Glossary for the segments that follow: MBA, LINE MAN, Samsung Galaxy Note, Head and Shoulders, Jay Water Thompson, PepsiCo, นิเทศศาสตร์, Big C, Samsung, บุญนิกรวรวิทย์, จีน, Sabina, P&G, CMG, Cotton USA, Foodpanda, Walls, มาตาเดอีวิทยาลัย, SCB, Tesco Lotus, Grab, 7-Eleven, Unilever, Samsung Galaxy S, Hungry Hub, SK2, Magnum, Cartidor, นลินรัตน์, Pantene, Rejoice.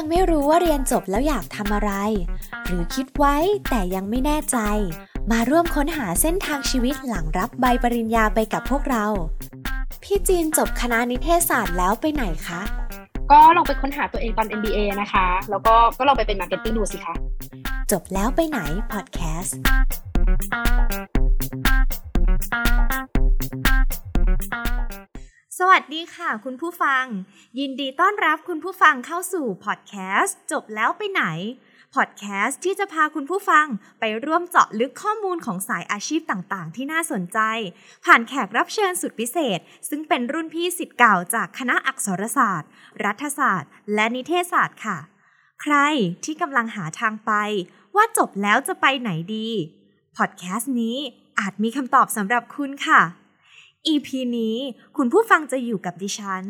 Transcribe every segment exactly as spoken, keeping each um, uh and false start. ยังไม่รู้ว่าเรียนจบแล้วอยากทำอะไรหรือคิดไว้แต่ยังไม่แน่ใจมาร่วมค้นหาเส้นทางชีวิตหลังรับใบปริญญาไปกับพวกเราพี่จีนจบคณะนิเทศศาสตร์แล้วไปไหนคะก็ลองไปค้นหาตัวเองตอน เอ็ม บี เอ นะคะแล้วก็ก็ลองไปเป็น Marketing ดูสิคะจบแล้วไปไหนพอดแคสต์สวัสดีค่ะคุณผู้ฟังยินดีต้อนรับคุณผู้ฟังเข้าสู่พอดแคสต์จบแล้วไปไหนพอดแคสต์ที่จะพาคุณผู้ฟังไปร่วมเจาะลึกข้อมูลของสายอาชีพต่างๆที่น่าสนใจผ่านแขกรับเชิญสุดพิเศษซึ่งเป็นรุ่นพี่ศิษย์เก่าจากคณะอักษรศาสตร์รัฐศาสตร์และนิเทศศาสตร์ค่ะใครที่กำลังหาทางไปว่าจบแล้วจะไปไหนดีพอดแคสต์นี้อาจมีคำตอบสำหรับคุณค่ะ อี พี นี้คุณผู้ฟังจะอยู่กับดิฉัน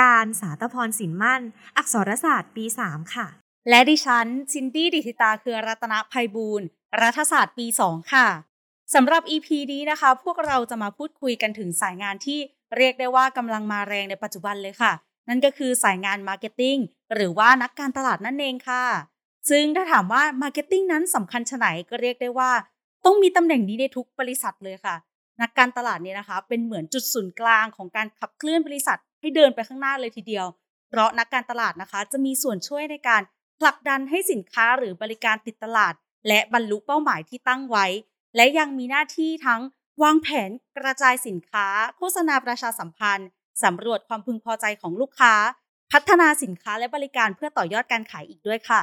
การสาตพรสินมั่นอักษรศาสตร์ปีสามค่ะและดิฉันซินดี้ดิธิตาเครือรัตนไพบูลย์รัฐศาสตร์ปีสองค่ะสำหรับ อี พี นี้นะคะพวกเราจะมาพูดคุยกันถึงสายงานที่เรียกได้ว่ากำลังมาแรงในปัจจุบันเลยค่ะนั่นก็คือสายงาน Marketing หรือว่านักการตลาดนั่นเองค่ะซึ่งถ้าถามว่า Marketing นั้นสำคัญชะไหนก็เรียกได้ว่าต้องมีตำแหน่งนี้ในทุกบริษัทเลยค่ะนักการตลาดนี้นะคะเป็นเหมือนจุดศูนย์กลางของการขับเคลื่อนบริษัทให้เดินไปข้างหน้าเลยทีเดียวเพราะนักการตลาดนะคะจะมีส่วนช่วยในการผลักดันให้สินค้าหรือบริการติดตลาดและบรรลุเป้าหมายที่ตั้งไว้และยังมีหน้าที่ทั้งวางแผนกระจายสินค้าโฆษณาประชาสัมพันธ์สำรวจความพึงพอใจของลูกค้าพัฒนาสินค้าและบริการเพื่อต่อยอดการขายอีกด้วยค่ะ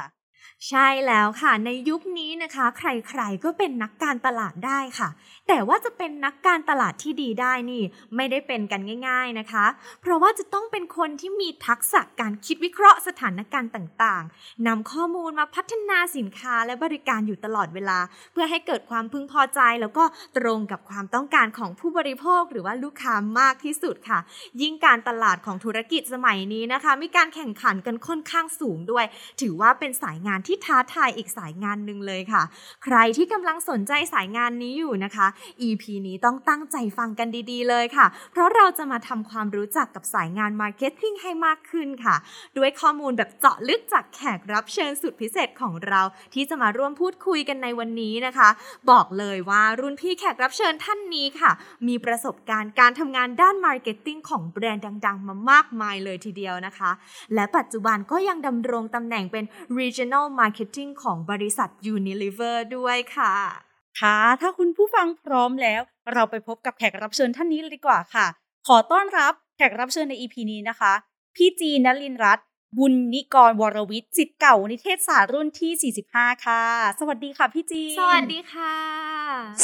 ใช่แล้วค่ะในยุคนี้นะคะใครๆก็เป็นนักการตลาดได้ค่ะแต่ว่าจะเป็นนักการตลาดที่ดีได้นี่ไม่ได้เป็นกันง่ายๆนะคะเพราะว่าจะต้องเป็นคนที่มีทักษะการคิดวิเคราะห์สถานการณ์ต่างๆนำข้อมูลมาพัฒนาสินค้าและบริการอยู่ตลอดเวลาเพื่อให้เกิดความพึงพอใจแล้วก็ตรงกับความต้องการของผู้บริโภคหรือว่าลูกค้ามากที่สุดค่ะยิ่งการตลาดของธุรกิจสมัยนี้นะคะมีการแข่งขันกันค่อนข้างสูงด้วยถือว่าเป็นสายงานที่ท้าทายอีกสายงานหนึ่งเลยค่ะใครที่กำลังสนใจสายงานนี้อยู่นะคะ อี พี นี้ต้องตั้งใจฟังกันดีๆเลยค่ะเพราะเราจะมาทำความรู้จักกับสายงาน Marketing ให้มากขึ้นค่ะด้วยข้อมูลแบบเจาะลึกจากแขกรับเชิญสุดพิเศษของเราที่จะมาร่วมพูดคุยกันในวันนี้นะคะบอกเลยว่ารุ่นพี่แขกรับเชิญท่านนี้ค่ะมีประสบการณ์การทำงานด้าน Marketing ของแบรนด์ดังๆมามากมายเลยทีเดียวนะคะและปัจจุบันก็ยังดำรงตำแหน่งเป็น Regional Marketing ของบริษัท Unilever ด้วยค่ะค่ะถ้าคุณผู้ฟังพร้อมแล้วเราไปพบกับแขกรับเชิญท่านนี้เลยดีกว่าค่ะขอต้อนรับแขกรับเชิญใน อี พี นี้นะคะพี่จีนลินรัตน์บุญนิกรวรวิทย์ศิษย์เก่านิเทศศาสตร์รุ่นที่สี่สิบห้าค่ะสวัสดีค่ะพี่จีนสวัสดีค่ะ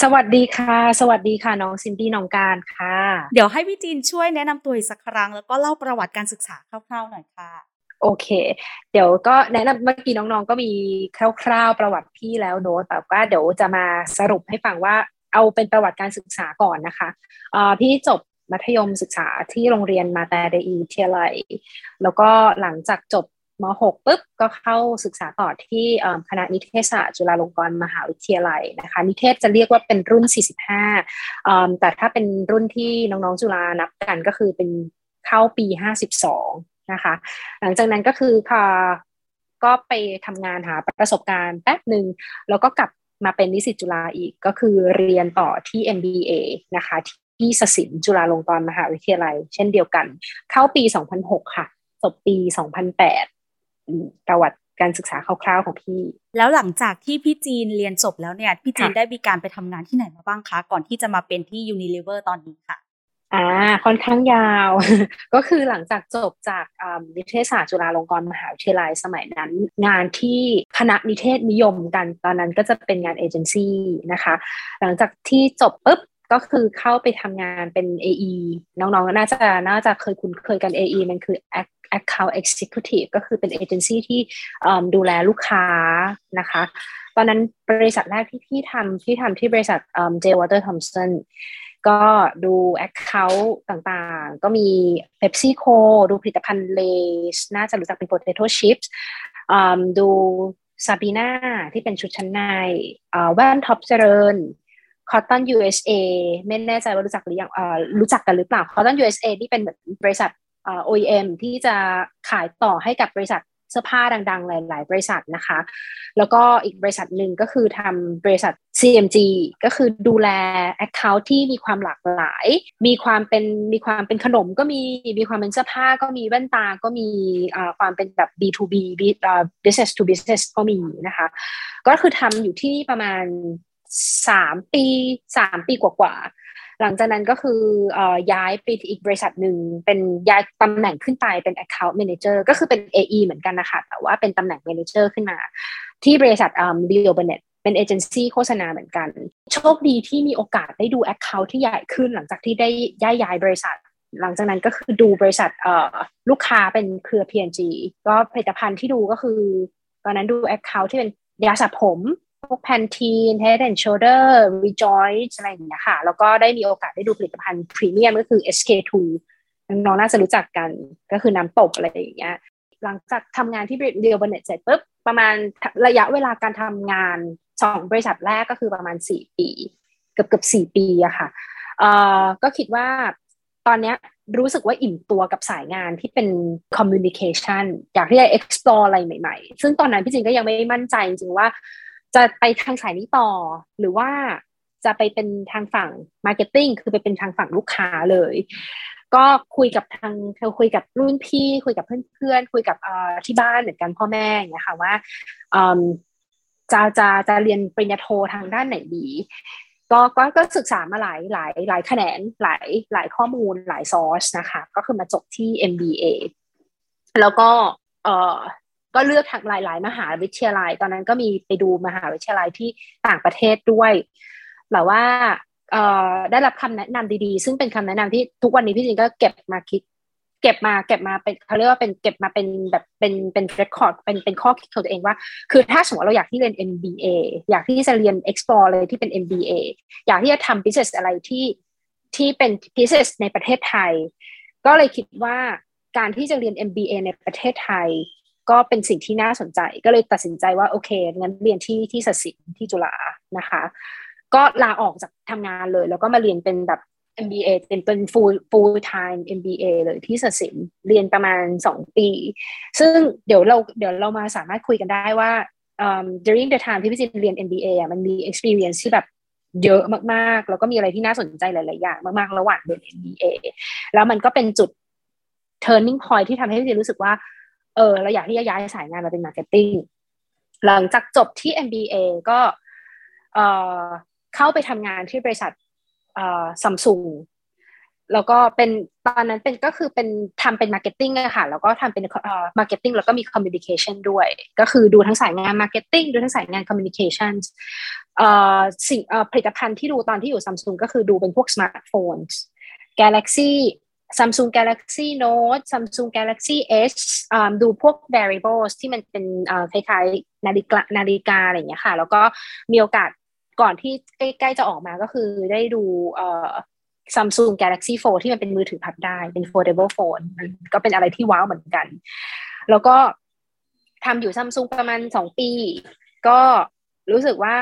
สวัสดีค่ะสวัสดีค่ะน้องซินดี้น้องการค่ะเดี๋ยวให้พี่จีนช่วยแนะนำตัวอีกสักครั้งแล้วก็เล่าประวัติการศึกษาคร่าวๆหน่อยค่ะโอเคเดี๋ยวก็แนะนำเมื่อกี้น้องๆก็มีคร่าวๆประวัติพี่แล้วเนอะแต่ว่าเดี๋ยวจะมาสรุปให้ฟังว่าเอาเป็นประวัติการศึกษาก่อนนะคะเอ่อพี่จบมัธยมศึกษาที่โรงเรียนมาตาเดอีวิทยาลัยแล้วก็หลังจากจบม.หก ปุ๊บก็เข้าศึกษาต่อที่คณะนิเทศศาสตร์จุฬาลงกรณ์มหาวิทยาลัยนะคะนิเทศจะเรียกว่าเป็นรุ่นสี่สิบห้าแต่ถ้าเป็นรุ่นที่น้องๆจุฬานับกันก็คือเป็นเข้าปีห้าสิบสองนะคะหลังจากนั้นก็คือพอก็ไปทำงานหาประสบการณ์แป๊บหนึ่งแล้วก็กลับมาเป็นนิสิตจุฬาอีกก็คือเรียนต่อที่ เอ็ม บี เอ นะคะที่ศศินจุฬาลงกรณ์มหาวิทยาลัยเช่นเดียวกันเข้าปีสองพันหกค่ะจบปีสองพันแปดประวัติการศึกษาคร่าวๆของพี่แล้วหลังจากที่พี่จีนเรียนจบแล้วเนี่ยพี่จีนได้มีการไปทำงานที่ไหนมาบ้างคะก่อนที่จะมาเป็นที่ Unilever ตอนนี้ค่ะอ่าค่อนข้างยาวก็คือหลังจากจบจากนิเทศศาสตร์จุฬาลงกรณ์มหาวิทยาลัยสมัยนั้นงานที่คณะนิเทศนิยมกันตอนนั้นก็จะเป็นงานเอเจนซี่นะคะหลังจากที่จบปุ๊บก็คือเข้าไปทำงานเป็น เอ อี น้องๆน่าจะน่าจะเคยคุ้นเคยกัน เอ อี มันคือ Account Executive ก็คือเป็นเอเจนซี่ที่ดูแลลูกค้านะคะตอนนั้นบริษัทแรกที่พี่ทำที่ทำที่บริษัท Jay Water Thompsonก็ดู account ต่างๆก็มี PepsiCo ดูผลิตภัณฑ์เลสน่าจะรู้จักเป็น Potato Chips อ่าดู Sabina ที่เป็นชุดชั้นในอ่าแว่นท็อปเจริญ Cotton ยู เอส เอ ไม่แน่ใจว่ารู้จักหรือยังอ่ารู้จักกันหรือเปล่า Cotton ยู เอส เอ นี่เป็นเหมือนบริษัทอ่า โอ อี เอ็ม ที่จะขายต่อให้กับบริษัท เสื้อผ้าดังๆหลายๆบริษัทนะคะแล้วก็อีกบริษัทหนึ่งก็คือทำบริษัท ซี เอ็ม จี ก็คือดูแล account ที่มีความหลากหลายมีความเป็นมีความเป็นขนมก็มีมีความเป็นเสื้อผ้าก็มีแว่นตาก็มีความเป็นแบบ บี ทู บี business to business ก็มีนะคะก็คือทำอยู่ที่ประมาณสามปีสามปีกว่าๆหลังจากนั้นก็คือเอ่อย้ายไปอีกบริษัทหนึ่งเป็นย้ายตำแหน่งขึ้นไปเป็น account manager ก็คือเป็น เอ อี เหมือนกันนะคะแต่ว่าเป็นตำแหน่ง manager ขึ้นมาที่บริษัทเอ่อ Unilever เป็นเอเจนซี่โฆษณาเหมือนกันโชคดีที่มีโอกาสได้ดู account ที่ใหญ่ขึ้นหลังจากที่ได้ย้ายย้ายบริษัทหลังจากนั้นก็คือดูบริษัทเอ่อลูกค้าเป็นเครือ พี แอนด์ จี ก็ผลิตภัณฑ์ที่ดูก็คือตอนนั้นดู account ที่เป็นยาสระผมพวก Pantene, Head and Shoulders, Rejoice อะไรอย่างเงี้ยค่ะแล้วก็ได้มีโอกาสได้ดูผลิตภัณฑ์พรีเมียมก็คือ เอส เค ทู น้องๆน่าจะรู้จักกันก็คือน้ำตบอะไรอย่างเงี้ยหลังจากทำงานที่บริษัทเดียวกันเสร็จปุ๊บประมาณระยะเวลาการทำงานสองบริษัทแรกก็คือประมาณสี่ปีเกือบๆสี่ปีอะค่ะเอ่อก็คิดว่าตอนเนี้ยรู้สึกว่าอิ่มตัวกับสายงานที่เป็น communication อยากที่จะ explore อะไรใหม่ๆซึ่งตอนนั้นพี่จินก็ยังไม่มั่นใจจริงๆว่าจะไปทางสายนี้ต่อหรือว่าจะไปเป็นทางฝั่ง marketing คือไปเป็นทางฝั่งลูกค้าเลยก็คุยกับทางเธอคุยกับรุ่นพี่คุยกับเพื่อนๆคุยกับเอ่อที่บ้านเหมือนกันพ่อแม่อย่างเงี้ยค่ะว่าเอ่อจะจะจะเรียนปริญญาโททางด้านไหนดีก็ก็ก็ศึกษามาหลายหลายหลายแขนงหลายหลายข้อมูลหลายซอร์สนะคะก็คือมาจบที่ เอ็ม บี เอ แล้วก็เอ่อก็เลือกทางหลายๆมหาวิทยาลัยตอนนั้นก็มีไปดูมหาวิทยาลัยที่ต่างประเทศด้วยแต่ว่าเอ่อได้รับคำแนะนำดีๆซึ่งเป็นคำแนะนำที่ทุกวันนี้พี่จินก็เก็บมาคิดเก็บมาเก็บมาเป็นเขาเรียกว่าเป็นเก็บมาเป็นแบบเป็นเป็นเรคคอร์ดเป็นเป็นข้อคิดของตัวเองว่าคือถ้าสมมติเราอยากที่เรียน เอ็ม บี เอ อยากที่จะเรียน Explore เลยที่เป็น เอ็ม บี เอ อยากที่จะทำ Business อะไรที่ที่เป็น Business ในประเทศไทยก็เลยคิดว่าการที่จะเรียน เอ็ม บี เอ ในประเทศไทยก็เป็นสิ่งที่น่าสนใจก็เลยตัดสินใจว่าโอเคงั้นเรียนที่ที่ศิลป์ที่จุฬานะคะก็ลาออกจากทำงานเลยแล้วก็มาเรียนเป็นแบบ เอ็ม บี เอ เป็นเป็น full full time เอ็ม บี เอ เลยที่ศิลป์เรียนประมาณสองปีซึ่งเดี๋ยวเราเดี๋ยวเรามาสามารถคุยกันได้ว่าเอ่อ during the time ที่พี่จินเรียน เอ็ม บี เอ อ่ะมันมี experience ที่แบบเยอะมากๆแล้วก็มีอะไรที่น่าสนใจหลายๆอย่างมากๆระหว่างเรียน เอ็ม บี เอ แล้วมันก็เป็นจุด turning point ที่ทำให้พี่จินรู้สึกว่าเออเราอยากที่จะย้ายสายงานมาเป็น marketing หลังจากจบที่ เอ็ม บี เอ ก็เอ่อเข้าไปทำงานที่บริษัทเอ่อ Samsung แล้วก็เป็นตอนนั้นเป็นก็คือเป็นทำเป็น marketing อ่ะค่ะแล้วก็ทำเป็นเอ่อ marketing แล้วก็มี communication ด้วยก็คือดูทั้งสายงาน marketing ดูทั้งสายงาน communication เอ่อสิ่งเอ่อผลิตภัณฑ์ที่ดูตอนที่อยู่ Samsung ก็คือดูเป็นพวก smartphones Galaxy Samsung Galaxy Note Samsung Galaxy S อ่าดูพวก variables ที่มันเป็นเอ่อคล้ายๆนาฬิกานาฬิกาอะไรอย่างเงี้ยค่ะแล้วก็มีโอกาสก่อนที่ใกล้ๆจะออกมาก็คือได้ดูเอ่อ Samsung Galaxy Fold ที่มันเป็นมือถือพับได้เป็น foldable phone ก็เป็นอะไรที่ว้าวเหมือนกันแล้วก็ทำอยู่ Samsung ประมาณสองปีก็รู้สึกว่า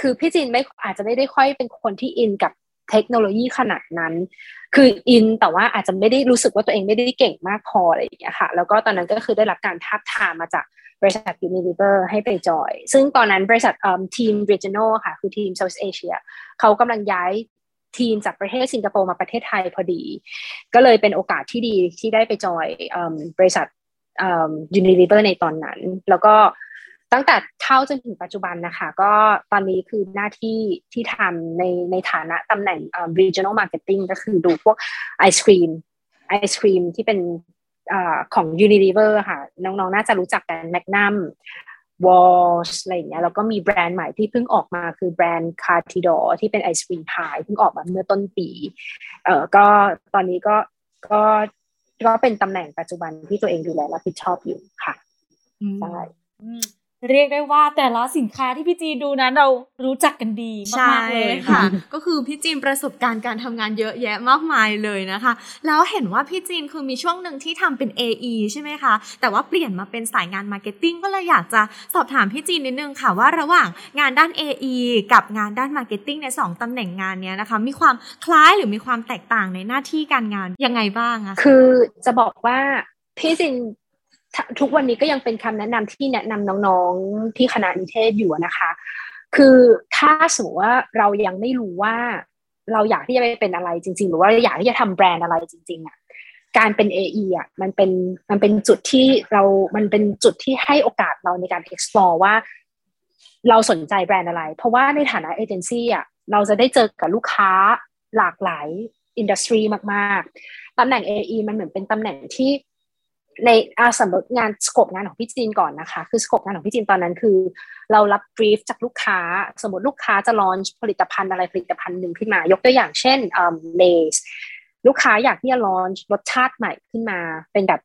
คือพี่จินไม่อาจจะไม่ได้ค่อยเป็นคนที่อินกับเทคโนโลยีขนาดนั้นคืออินแต่ว่าอาจจะไม่ได้รู้สึกว่าตัวเองไม่ได้เก่งมากพออะไรอย่างเงี้ยค่ะแล้วก็ตอนนั้นก็คือได้รับการทับทามมาจากบริษัท Unilever ให้ไปจอยซึ่งตอนนั้นบริษัทเอ่อทีม Regional ค่ะคือทีม South Asia เขากำลังย้ายทีมจากประเทศสิงคโปร์มาประเทศไทยพอดีก็เลยเป็นโอกาสที่ดีที่ได้ไปจอยเอ่อบริษัทเอ่อ Unilever ในตอนนั้นแล้วก็ตั้งแต่เข้าจนถึงปัจจุบันนะคะก็ตอนนี้คือหน้าที่ที่ทำในในฐานะตำแหน่ง regional marketing ก็คือดูพวกไอศครีมไอศครีมที่เป็นเอ่อของ Unilever ค่ะน้องๆน่าจะรู้จักกัน Magnum Walls อะไรอย่างเงี้ยแล้วก็มีแบรนด์ใหม่ที่เพิ่งออกมาคือแบรนด์ Cartidor ที่เป็นไอศครีมพายเพิ่งออกมาเมื่อต้นปีเอ่อก็ตอนนี้ก็ก็ก็เป็นตำแหน่งปัจจุบันที่ตัวเองดูแลรับผิดชอบอยู่ค่ะใช่เรียกได้ว่าแต่ละสินค้าที่พี่จีดูนั้นเรารู้จักกันดีมากๆเลยค่ะ ก็คือพี่จีนประสบการณ์การทำงานเยอะแยะมากมายเลยนะคะแล้วเห็นว่าพี่จีนคือมีช่วงหนึ่งที่ทำเป็น เอ อี ใช่ไหมคะแต่ว่าเปลี่ยนมาเป็นสายงาน marketing ก็เลยอยากจะสอบถามพี่จีนนิดนึงค่ะว่าระหว่างงานด้าน เอ อี กับงานด้าน marketing ในสองตำแหน่งงานเนี้ยนะคะมีความคล้ายหรือมีความแตกต่างในหน้าที่การงานยังไงบ้างอะคือจะบอกว่าพี่จีน ทุกวันนี้ก็ยังเป็นคำแนะนำที่แนะนำน้องๆที่คณะนิเทศอยู่นะคะคือถ้าสมมติว่าเรายังไม่รู้ว่าเราอยากที่จะไปเป็นอะไรจริงๆหรือว่าอยากที่จะทำแบรนด์อะไรจริงๆอ่ะการเป็น เอ อี อ่ะมันเป็นมันเป็นจุดที่เรามันเป็นจุดที่ให้โอกาสเราในการ explore ว่าเราสนใจแบรนด์อะไรเพราะว่าในฐานะเอเจนซี่อ่ะเราจะได้เจอกับลูกค้าหลากหลายอินดัสทรีมากๆตำแหน่ง เอ อี มันเหมือนเป็นตำแหน่งที่ในอาสำหรับงานสโคปงานของพี่จีนก่อนนะคะคือสโคปงานของพี่จีนตอนนั้นคือเรารับบรีฟจากลูกค้าสมมติลูกค้าจะลอนช์ผลิตภัณฑ์อะไรผลิตภัณฑ์หนึ่งขึ้นมายกตัวอย่างเช่นเอ่อเลสลูกค้าอยากที่จะลอนช์รสชาติใหม่ขึ้นมาเป็นแบบ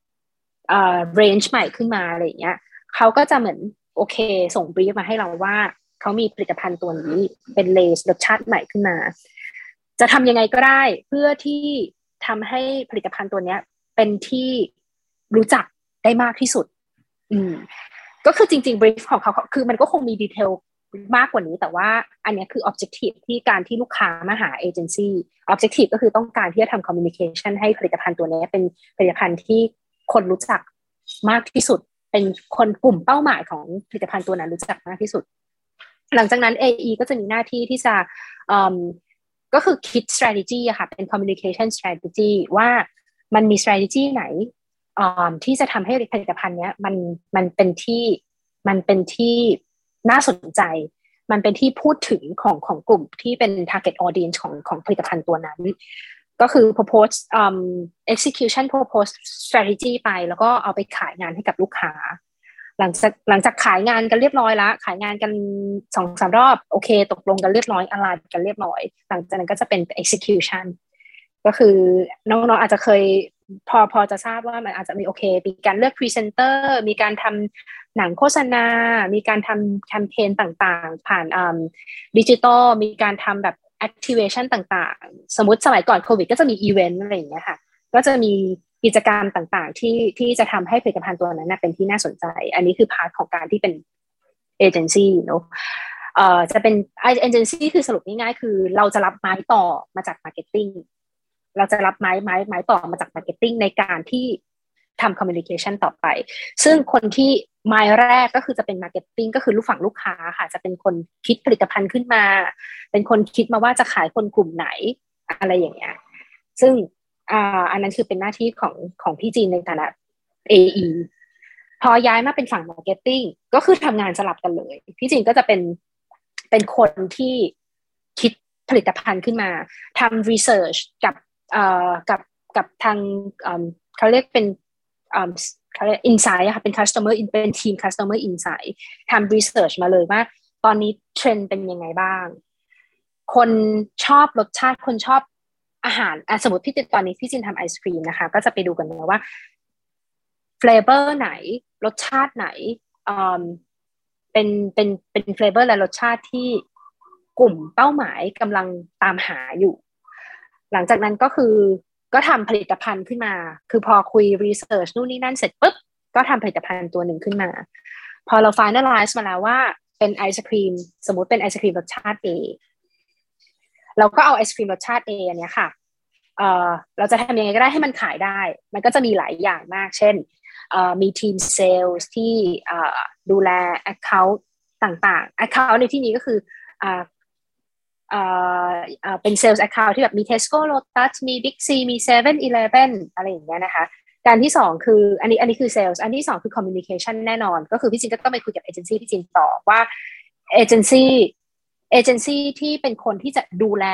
เอ่อเรนจ์ใหม่ขึ้นมาอะไรอย่างเงี้ยเขาก็จะเหมือนโอเคส่งบรีฟมาให้เราว่าเขามีผลิตภัณฑ์ตัวนี้เป็นเลสรสชาติใหม่ขึ้นมาจะทำยังไงก็ได้เพื่อที่ทำให้ผลิตภัณฑ์ตัวนี้เป็นที่รู้จักได้มากที่สุดอืมก็คือจริงๆ brief ของเขาคือมันก็คงมีดีเทลมากกว่านี้แต่ว่าอันนี้คือ objective ที่การที่ลูกค้ามาหาเอเจนซี่ objective ก็คือต้องการที่จะทำ communication ให้ผลิตภัณฑ์ตัวนี้เป็นผลิตภัณฑ์ที่คนรู้จักมากที่สุดเป็นคนกลุ่มเป้าหมายของผลิตภัณฑ์ตัวนั้นรู้จักมากที่สุดหลังจากนั้น เอ อี ก็จะมีหน้าที่ที่จะอืมก็คือคิด strategy อะค่ะเป็น communication strategy ว่ามันมี strategy ไหนที่จะทำให้ผลิตภัณฑ์เนี้ยมันมันเป็นที่มันเป็นที่น่าสนใจมันเป็นที่พูดถึงของของกลุ่มที่เป็น target audience ของของผลิตภัณฑ์ตัวนั้นก็คือ propose um, execution propose strategy ไปแล้วก็เอาไปขายงานให้กับลูกค้าหลังจากหลังจากขายงานกันเรียบร้อยแล้วขายงานกัน สองสาม รอบโอเคตกลงกันเรียบร้อยอะไรกันเรียบร้อยหลังจากนั้นก็จะเป็น execution ก็คือน้องๆอาจจะเคยพอพอจะทราบว่ามันอาจจะมีโอเคมีการเลือกพรีเซนเตอร์มีการทำหนังโฆษณามีการทำแคมเปญต่างๆผ่านอ่าดิจิตอลมีการทำแบบแอคทิเวชั่นต่างๆสมมุติสมัยก่อนโควิดก็จะมีอีเวนต์อะไรอย่างเงี้ยค่ะก็จะมีกิจกรรมต่างๆที่ที่จะทำให้ผลิตภัณฑ์ตัวนั้นเป็นที่น่าสนใจอันนี้คือพาร์ทของการที่เป็นเอเจนซี่เนาะเอ่อจะเป็นเอเจนซี่คือสรุปง่ายๆคือเราจะรับไม้ต่อมาจากมาร์เก็ตติ้งเราจะรับไม้ไม้ไม้ต่อมาจากมาร์เก็ตติ้งในการที่ทำคอมมิวนิเคชันต่อไปซึ่งคนที่ไม้แรกก็คือจะเป็นมาร์เก็ตติ้งก็คือลูกฝั่งลูกค้าค่ะจะเป็นคนคิดผลิตภัณฑ์ขึ้นมาเป็นคนคิดมาว่าจะขายคนกลุ่มไหนอะไรอย่างเงี้ยซึ่งอ่าอันนั้นคือเป็นหน้าที่ของของพี่จีนในฐานะ เอ อี พอย้ายมาเป็นฝั่งมาร์เก็ตติ้งก็คือทำงานสลับกันเลยพี่จีนก็จะเป็นเป็นคนที่คิดผลิตภัณฑ์ขึ้นมาทำรีเสิร์ชกับเอ่อกับกับทางเอ่อเขาเรียกเป็นเอ่อเขาเรียก insight ค่ะเป็น customer เป็นทีม customer insight ทำ research มาเลยว่าตอนนี้เทรนด์เป็นยังไงบ้างคนชอบรสชาติคนชอบอาหารอ่ะสมมุติพี่จินตอนนี้พี่จินทำไอศกรีมนะคะก็จะไปดูกันนะว่า flavor ไหนรสชาติไหนเอ่อเป็นเป็นเป็น flavor และรสชาติที่กลุ่มเป้าหมายกำลังตามหาอยู่หลังจากนั้นก็คือก็ทำผลิตภัณฑ์ขึ้นมาคือพอคุยรีเสิร์ชนู่นนี่นั่นเสร็จปุ๊บก็ทำผลิตภัณฑ์ตัวหนึ่งขึ้นมาพอเรา finalize มาแล้วว่าเป็นไอศกรีมสมมุติเป็นไอศกรีมรสชาติ A เราก็เอาไอศกรีมรสชาติ A อันเนี้ยค่ะเอ่อเราจะทำยังไงก็ได้ให้มันขายได้มันก็จะมีหลายอย่างมากเช่นเอ่อมีทีมเซลส์ที่เอ่อดูแล account ต่างๆ account ในที่นี้ก็คือเอ่อเอ่อเอ่อเป็น sales account ที่แบบมี Tesco Lotus มี Big C มี เซเว่น-Eleven อะไรอย่างเงี้ยนะคะการที่สองคืออันนี้อันนี้คือ sales อันที่สองคือ communication แน่นอนก็คือพี่จินก็ต้องไปคุยกับเอเจนซี่พี่จินต่อว่าเอเจนซี่เอเจนซี่ที่เป็นคนที่จะดูแล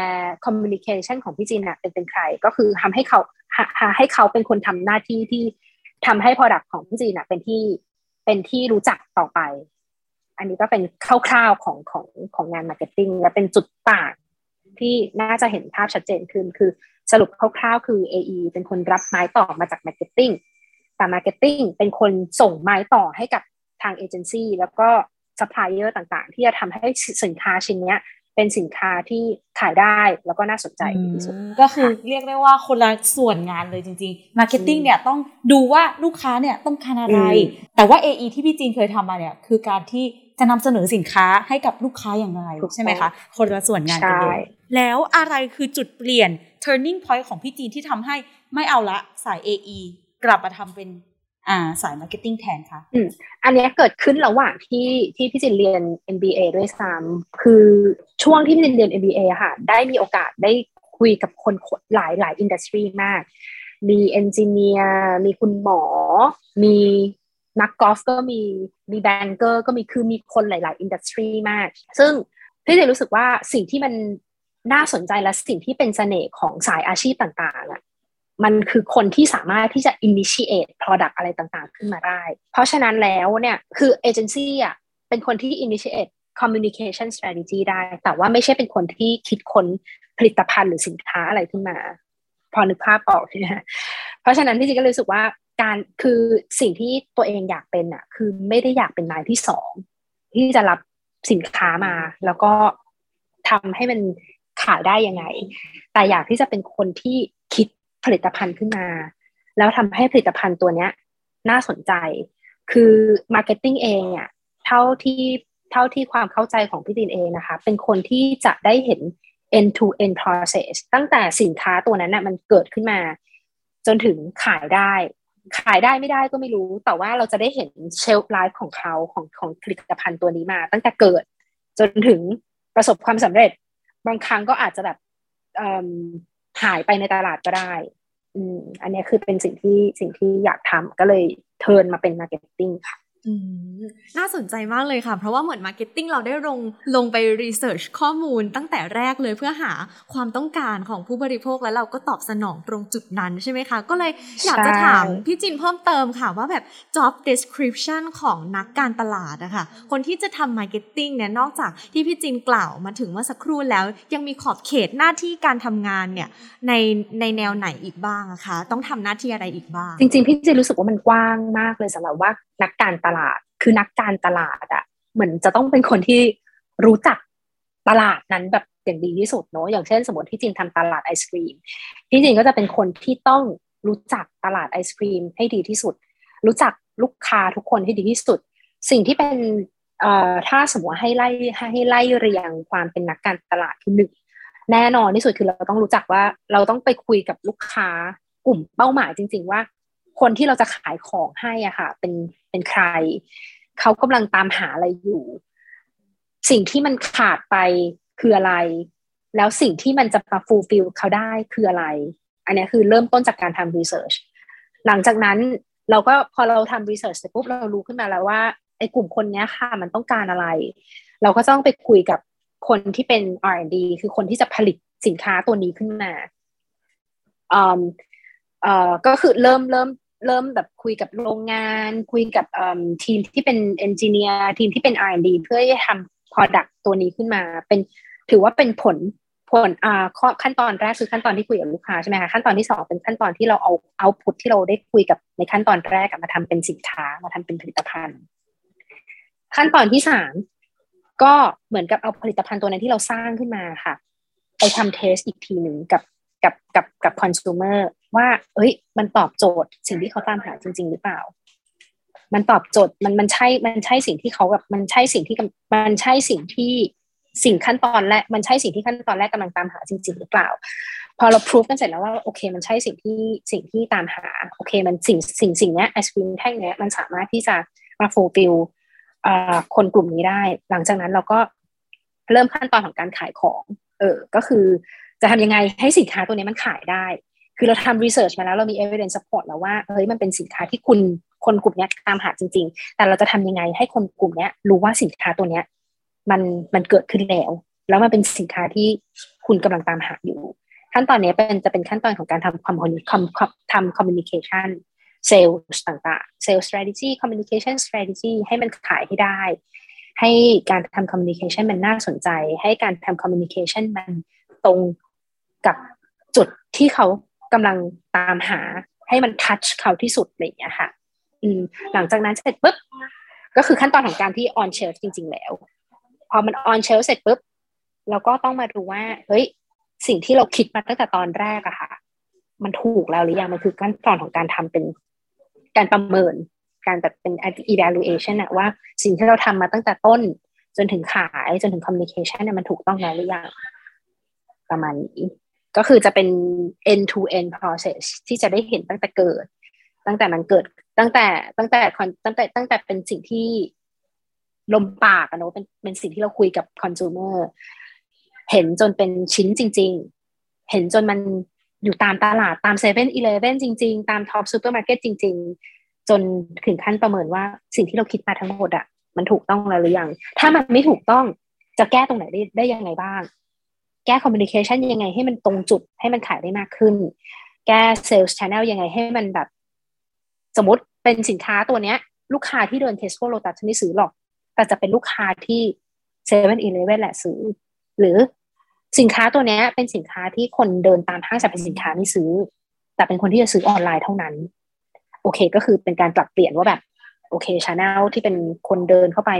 communication ของพี่จินน่ะเป็นเป็นใครก็คือทำให้เขาหาให้เขาเป็นคนทำหน้าที่ที่ทำให้ product ของพี่จินน่ะเป็นที่เป็นที่รู้จักต่อไปอันนี้ก็เป็นคร่าวๆของของของงาน marketing และเป็นจุดต่างที่น่าจะเห็นภาพชัดเจนขึ้นคือสรุปคร่าวๆคือ เอ อี เป็นคนรับไม้ต่อมาจาก marketing แต่ marketing เป็นคนส่งไม้ต่อให้กับทางเอเจนซี่แล้วก็ supplier ต่างๆที่จะทำให้สินค้าชิ้นนี้เป็นสินค้าที่ขายได้แล้วก็น่าสนใจที่สุดก็คือเรียกได้ว่าคนละส่วนงานเลยจริงๆ marketing เนี่ยต้องดูว่าลูกค้าเนี่ยต้องการอะไรแต่ว่า เอ อี ที่พี่จีนเคยทำมาเนี่ยคือการที่จะนำเสนอสินค้าให้กับลูกค้าอย่างไรใช่ไหมคะคนละส่วนงานกันเลยแล้วอะไรคือจุดเปลี่ยน turning point ของพี่จีนที่ทำให้ไม่เอาละสาย เอ อี กลับมาทำเป็น อ่าสายมาร์เก็ตติ้งแทนคะอืมอันนี้เกิดขึ้นระหว่างที่ที่พี่จินเรียน เอ็ม บี เอ ด้วยซ้ำคือช่วงที่พี่จินเรียน เอ็ม บี เอ อะค่ะได้มีโอกาสได้คุยกับคนหลายหลายอินดัสทรีมากมีเอนจิเนียร์มีคุณหมอมีนักกอล์ฟก็มีมีแบงเกอร์ก็มีคือมีคนหลายๆอินดัสทรีมากซึ่งพี่จินรู้สึกว่าสิ่งที่มันน่าสนใจและสิ่งที่เป็นเสน่ห์ของสายอาชีพต่างๆอะมันคือคนที่สามารถที่จะ initiate product อะไรต่างๆขึ้นมาได้เพราะฉะนั้นแล้วเนี่ยคือเอเจนซี่อ่ะเป็นคนที่ initiate communication strategy ได้แต่ว่าไม่ใช่เป็นคนที่คิดค้นผลิตภัณฑ์หรือสินค้าอะไรขึ้นมาพอนึกภาพออกนะเพราะฉะนั้นพี่จิก็เลยรู้สึกว่าการคือสิ่งที่ตัวเองอยากเป็นอ่ะคือไม่ได้อยากเป็นนายที่สองที่จะรับสินค้ามาแล้วก็ทำให้มันขายได้ยังไงแต่อยากที่จะเป็นคนที่คิดผลิตภัณฑ์ขึ้นมาแล้วทำให้ผลิตภัณฑ์ตัวเนี้ยน่าสนใจคือ marketing เองอ่ะเท่าที่เท่าที่ความเข้าใจของพี่ดินเองนะคะเป็นคนที่จะได้เห็น end to end process ตั้งแต่สินค้าตัวนั้นน่ะมันเกิดขึ้นมาจนถึงขายได้ขายได้ไม่ได้ก็ไม่รู้แต่ว่าเราจะได้เห็น shelf life ของเขาของของผลิตภัณฑ์ตัวนี้มาตั้งแต่เกิดจนถึงประสบความสำเร็จบางครั้งก็อาจจะแบบหายไปในตลาดก็ได้อืมอันนี้คือเป็นสิ่งที่สิ่งที่อยากทำก็เลยเทิร์นมาเป็น marketing ค่ะอืมน่าสนใจมากเลยค่ะเพราะว่าเหมือน marketing เราได้ลงลงไป research ข้อมูลตั้งแต่แรกเลยเพื่อหาความต้องการของผู้บริโภคแล้วเราก็ตอบสนองตรงจุดนั้นใช่ไหมคะก็เลยอยากจะถามพี่จินเพิ่มเติมค่ะว่าแบบ job description ของนักการตลาดอะค่ะคนที่จะทำ marketing เนี่ยนอกจากที่พี่จินกล่าวมาถึงเมื่อสักครู่แล้วยังมีขอบเขตหน้าที่การทำงานเนี่ยในในแนวไหนอีกบ้างอะคะต้องทำหน้าที่อะไรอีกบ้างจริงๆพี่จินรู้สึกว่ามันกว้างมากเลยสำหรับว่านักการตลาดคือนักการตลาดอะเหมือนจะต้องเป็นคนที่รู้จักตลาดนั้นแบบอย่างดีที่สุดเนาะอย่างเช่นสมมติที่จริงทำตลาดไอศกรีมที่จริงก็จะเป็นคนที่ต้องรู้จักตลาดไอศกรีมให้ดีที่สุดรู้จักลูกค้าทุกคนให้ดีที่สุดสิ่งที่เป็นเอ่อถ้าสมมติให้ไล่ให้ไล่เรียงความเป็นนักการตลาดที่หนึ่งแน่นอนที่สุดคือเราต้องรู้จักว่าเราต้องไปคุยกับลูกค้ากลุ่มเป้าหมายจริงๆว่าคนที่เราจะขายของให้อ่ะค่ะเป็นเป็นใครเขากำลังตามหาอะไรอยู่สิ่งที่มันขาดไปคืออะไรแล้วสิ่งที่มันจะมาฟูลฟิลเขาได้คืออะไรอันนี้คือเริ่มต้นจากการทำรีเสิร์ชหลังจากนั้นเราก็พอเราทำรีเสิร์ชเสร็จปุ๊บเรารู้ขึ้นมาแล้วว่าไอ้กลุ่มคนนี้ค่ะมันต้องการอะไรเราก็ต้องไปคุยกับคนที่เป็น อาร์ แอนด์ ดี คือคนที่จะผลิตสินค้าตัวนี้ขึ้นมาอืมเอ่อก็คือเริ่มเริ่มเริ่มแบบคุยกับโรงงานคุยกับทีมที่เป็นเอนจิเนียร์ทีมที่เป็น อาร์ แอนด์ ดี เพื่อจะทำ product ตัวนี้ขึ้นมาเป็นถือว่าเป็นผลผลอ่าขั้นตอนแรกคือขั้นตอนที่คุยกับลูกค้าใช่ไหมคะขั้นตอนที่สองเป็นขั้นตอนที่เราเอา output ที่เราได้คุยกับในขั้นตอนแรกมาทำเป็นสินค้ามาทำเป็นผลิตภัณฑ์ขั้นตอนที่สามก็เหมือนกับเอาผลิตภัณฑ์ตัวนั้นที่เราสร้างขึ้นมาค่ะไปทำ test อีกทีหนึ่งกับกับกับกับ consumer ว่าเอ้ยมันตอบโจทย์สิ่งที่เขาตามหาจริงๆหรือเปล่ามันตอบโจทย์มันมันใช่มันใช่สิ่งที่เขาแบบมันใช่สิ่งที่มันใช่สิ่งที่สิ่งขั้นตอนแรกมันใช่สิ่งที่ขั้นตอนแรกกำลังตามหาจริงๆหรือเปล่าพอเรา prove กันเสร็จแล้วว่าโอเคมันใช่สิ่งที่สิ่งที่ตามหาโอเคมันสิ่งสิ่งสิ่งเนี้ยไอศกรีมแท่งเนี้ยมันสามารถที่จะมา fulfill เอ่อคนกลุ่มนี้ได้หลังจากนั้นเราก็เริ่มขั้นตอนของการขายของเออก็คือจะทำยังไงให้สินค้าตัวนี้มันขายได้คือเราทำ research มาแล้วเรามี evidence support แล้วว่าเฮ้ยมันเป็นสินค้าที่คุณคนกลุ่มนี้ตามหาจริงๆแต่เราจะทำยังไงให้คนกลุ่มนี้รู้ว่าสินค้าตัวนี้มันมันเกิดขึ้นแล้วแล้วมันเป็นสินค้าที่คุณกำลังตามหาอยู่ขั้นตอนนี้เป็นจะเป็นขั้นตอนของการทำความทำ communication sales ต่างๆ sales strategy communication strategy ให้มันขายให้ได้ให้การทำ communication มันน่าสนใจให้การทำ communication มันตรงกับจุดที่เขากำลังตามหาให้มันทัชเขาที่สุดอะไรอย่างเงี้ยค่ะอืมหลังจากนั้นเสร็จปุ๊บก็คือขั้นตอนของการที่ on shelf จริงๆแล้วพอมัน on shelf เสร็จปุ๊บเราก็ต้องมาดูว่าเฮ้ยสิ่งที่เราคิดมาตั้งแต่ตอนแรกอะค่ะมันถูกแล้วหรือยังมันคือขั้นตอนของการทำเป็นการประเมินการแบบเป็น evaluation อะว่าสิ่งที่เราทำมาตั้งแต่ต้นจนถึงขายจนถึง communication เนี่ยมันถูกต้องแล้วหรือยังประมาณนี้ก็คือจะเป็น end to end process ที่จะได้เห็นตั้งแต่เกิด ตั้งแต่มันเกิดตั้งแต่ตั้งแต่ตั้งแต่ตั้งแต่เป็นสิ่งที่ลมปากอะเนาะเป็นเป็นสิ่งที่เราคุยกับคอน sumer เห็นจนเป็นชิ้นจริงๆเห็นจนมันอยู่ตามตลาดตาม เซเว่น-Eleven จริงๆตามท็อปซูเปอร์มาร์เก็ตจริงๆจนถึงขั้นประเมินว่าสิ่งที่เราคิดมาทั้งหมดอะมันถูกต้องแล้วหรือยังถ้ามันไม่ถูกต้องจะแก้ตรงไหนได้ได้ยังไงบ้างแก้คอมมิวนิเคชันยังไงให้มันตรงจุดให้มันขายได้มากขึ้นแก้เซลส์แชนเนลยังไงให้มันแบบสมมติเป็นสินค้าตัวเนี้ยลูกค้าที่เดิน Tesco Lotus ไม่ซื้อหรอกแต่จะเป็นลูกค้าที่ เซเว่น-Eleven แหละซื้อหรือสินค้าตัวนี้เป็นสินค้าที่คนเดินตามห้างสรรพสินค้าไม่ซื้อแต่เป็นคนที่จะซื้อออนไลน์เท่านั้นโอเคก็คือเป็นการปรับเปลี่ยนว่าแบบโอเค channel ที่เป็นคนเดินเข้าไป